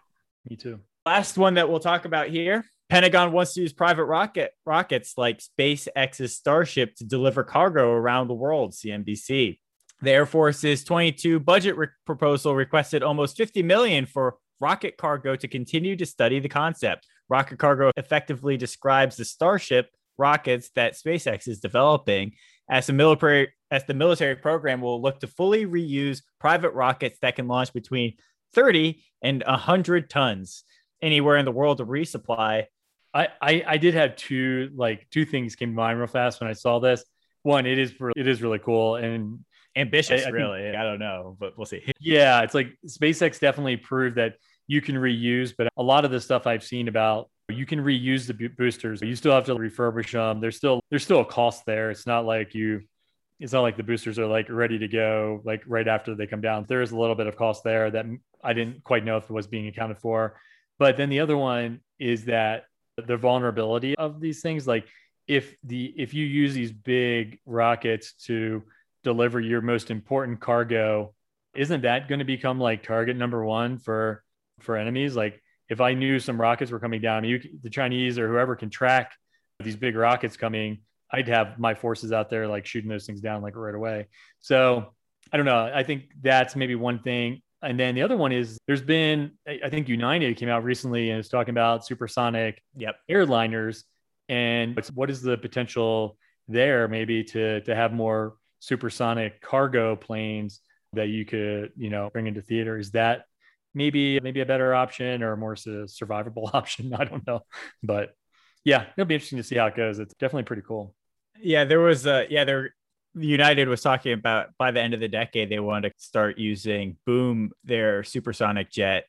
Me too. Last one that we'll talk about here. Pentagon wants to use private rockets like SpaceX's Starship to deliver cargo around the world, CNBC. The Air Force's 22 budget proposal requested almost $50 million for rocket cargo to continue to study the concept. Rocket cargo effectively describes the Starship rockets that SpaceX is developing as the military program will look to fully reuse private rockets that can launch between 30 and 100 tons anywhere in the world to resupply. I did have two things came to mind real fast when I saw this. One, it is really cool and ambitious. I think, I don't know, but we'll see. Yeah, it's like SpaceX definitely proved that you can reuse, but a lot of the stuff I've seen about you can reuse the boosters. You still have to refurbish them. There's still a cost there. It's not like the boosters are like ready to go like right after they come down. There is a little bit of cost there that I didn't quite know if it was being accounted for. But then the other one is that the vulnerability of these things. Like if you use these big rockets to deliver your most important cargo, isn't that going to become like target number one for enemies? Like if I knew some rockets were coming down, the Chinese or whoever can track these big rockets coming, I'd have my forces out there like shooting those things down like right away. So I don't know. I think that's maybe one thing. And then the other one is there's been, I think United came out recently and is talking about supersonic airliners. And what is the potential there maybe to have more supersonic cargo planes that you could, you know, bring into theater? Is that maybe a better option or a more survivable option? I don't know. But yeah, it'll be interesting to see how it goes. It's definitely pretty cool. Yeah, there was United was talking about by the end of the decade, they wanted to start using Boom, their supersonic jet,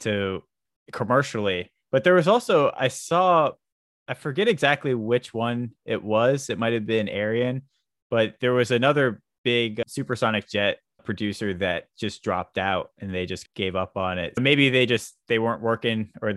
to commercially. But there was also, I forget exactly which one it was. It might've been Ariane, but there was another big supersonic jet producer that just dropped out and they just gave up on it. Maybe they weren't working or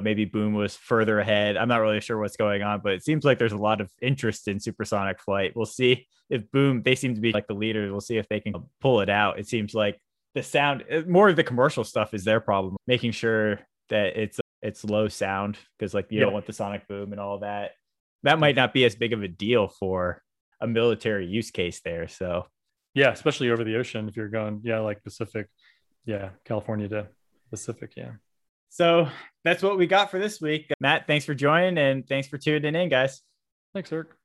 maybe Boom was further ahead. I'm not really sure what's going on, but it seems like there's a lot of interest in supersonic flight. We'll see if Boom, they seem to be like the leaders. We'll see if they can pull it out. It seems like the sound, more of the commercial stuff is their problem, making sure that it's low sound because like you don't want the sonic boom and all that. That might not be as big of a deal for a military use case there. So yeah, especially over the ocean if you're going, like Pacific, California to Pacific, So that's what we got for this week. Matt, thanks for joining and thanks for tuning in, guys. Thanks, Eric.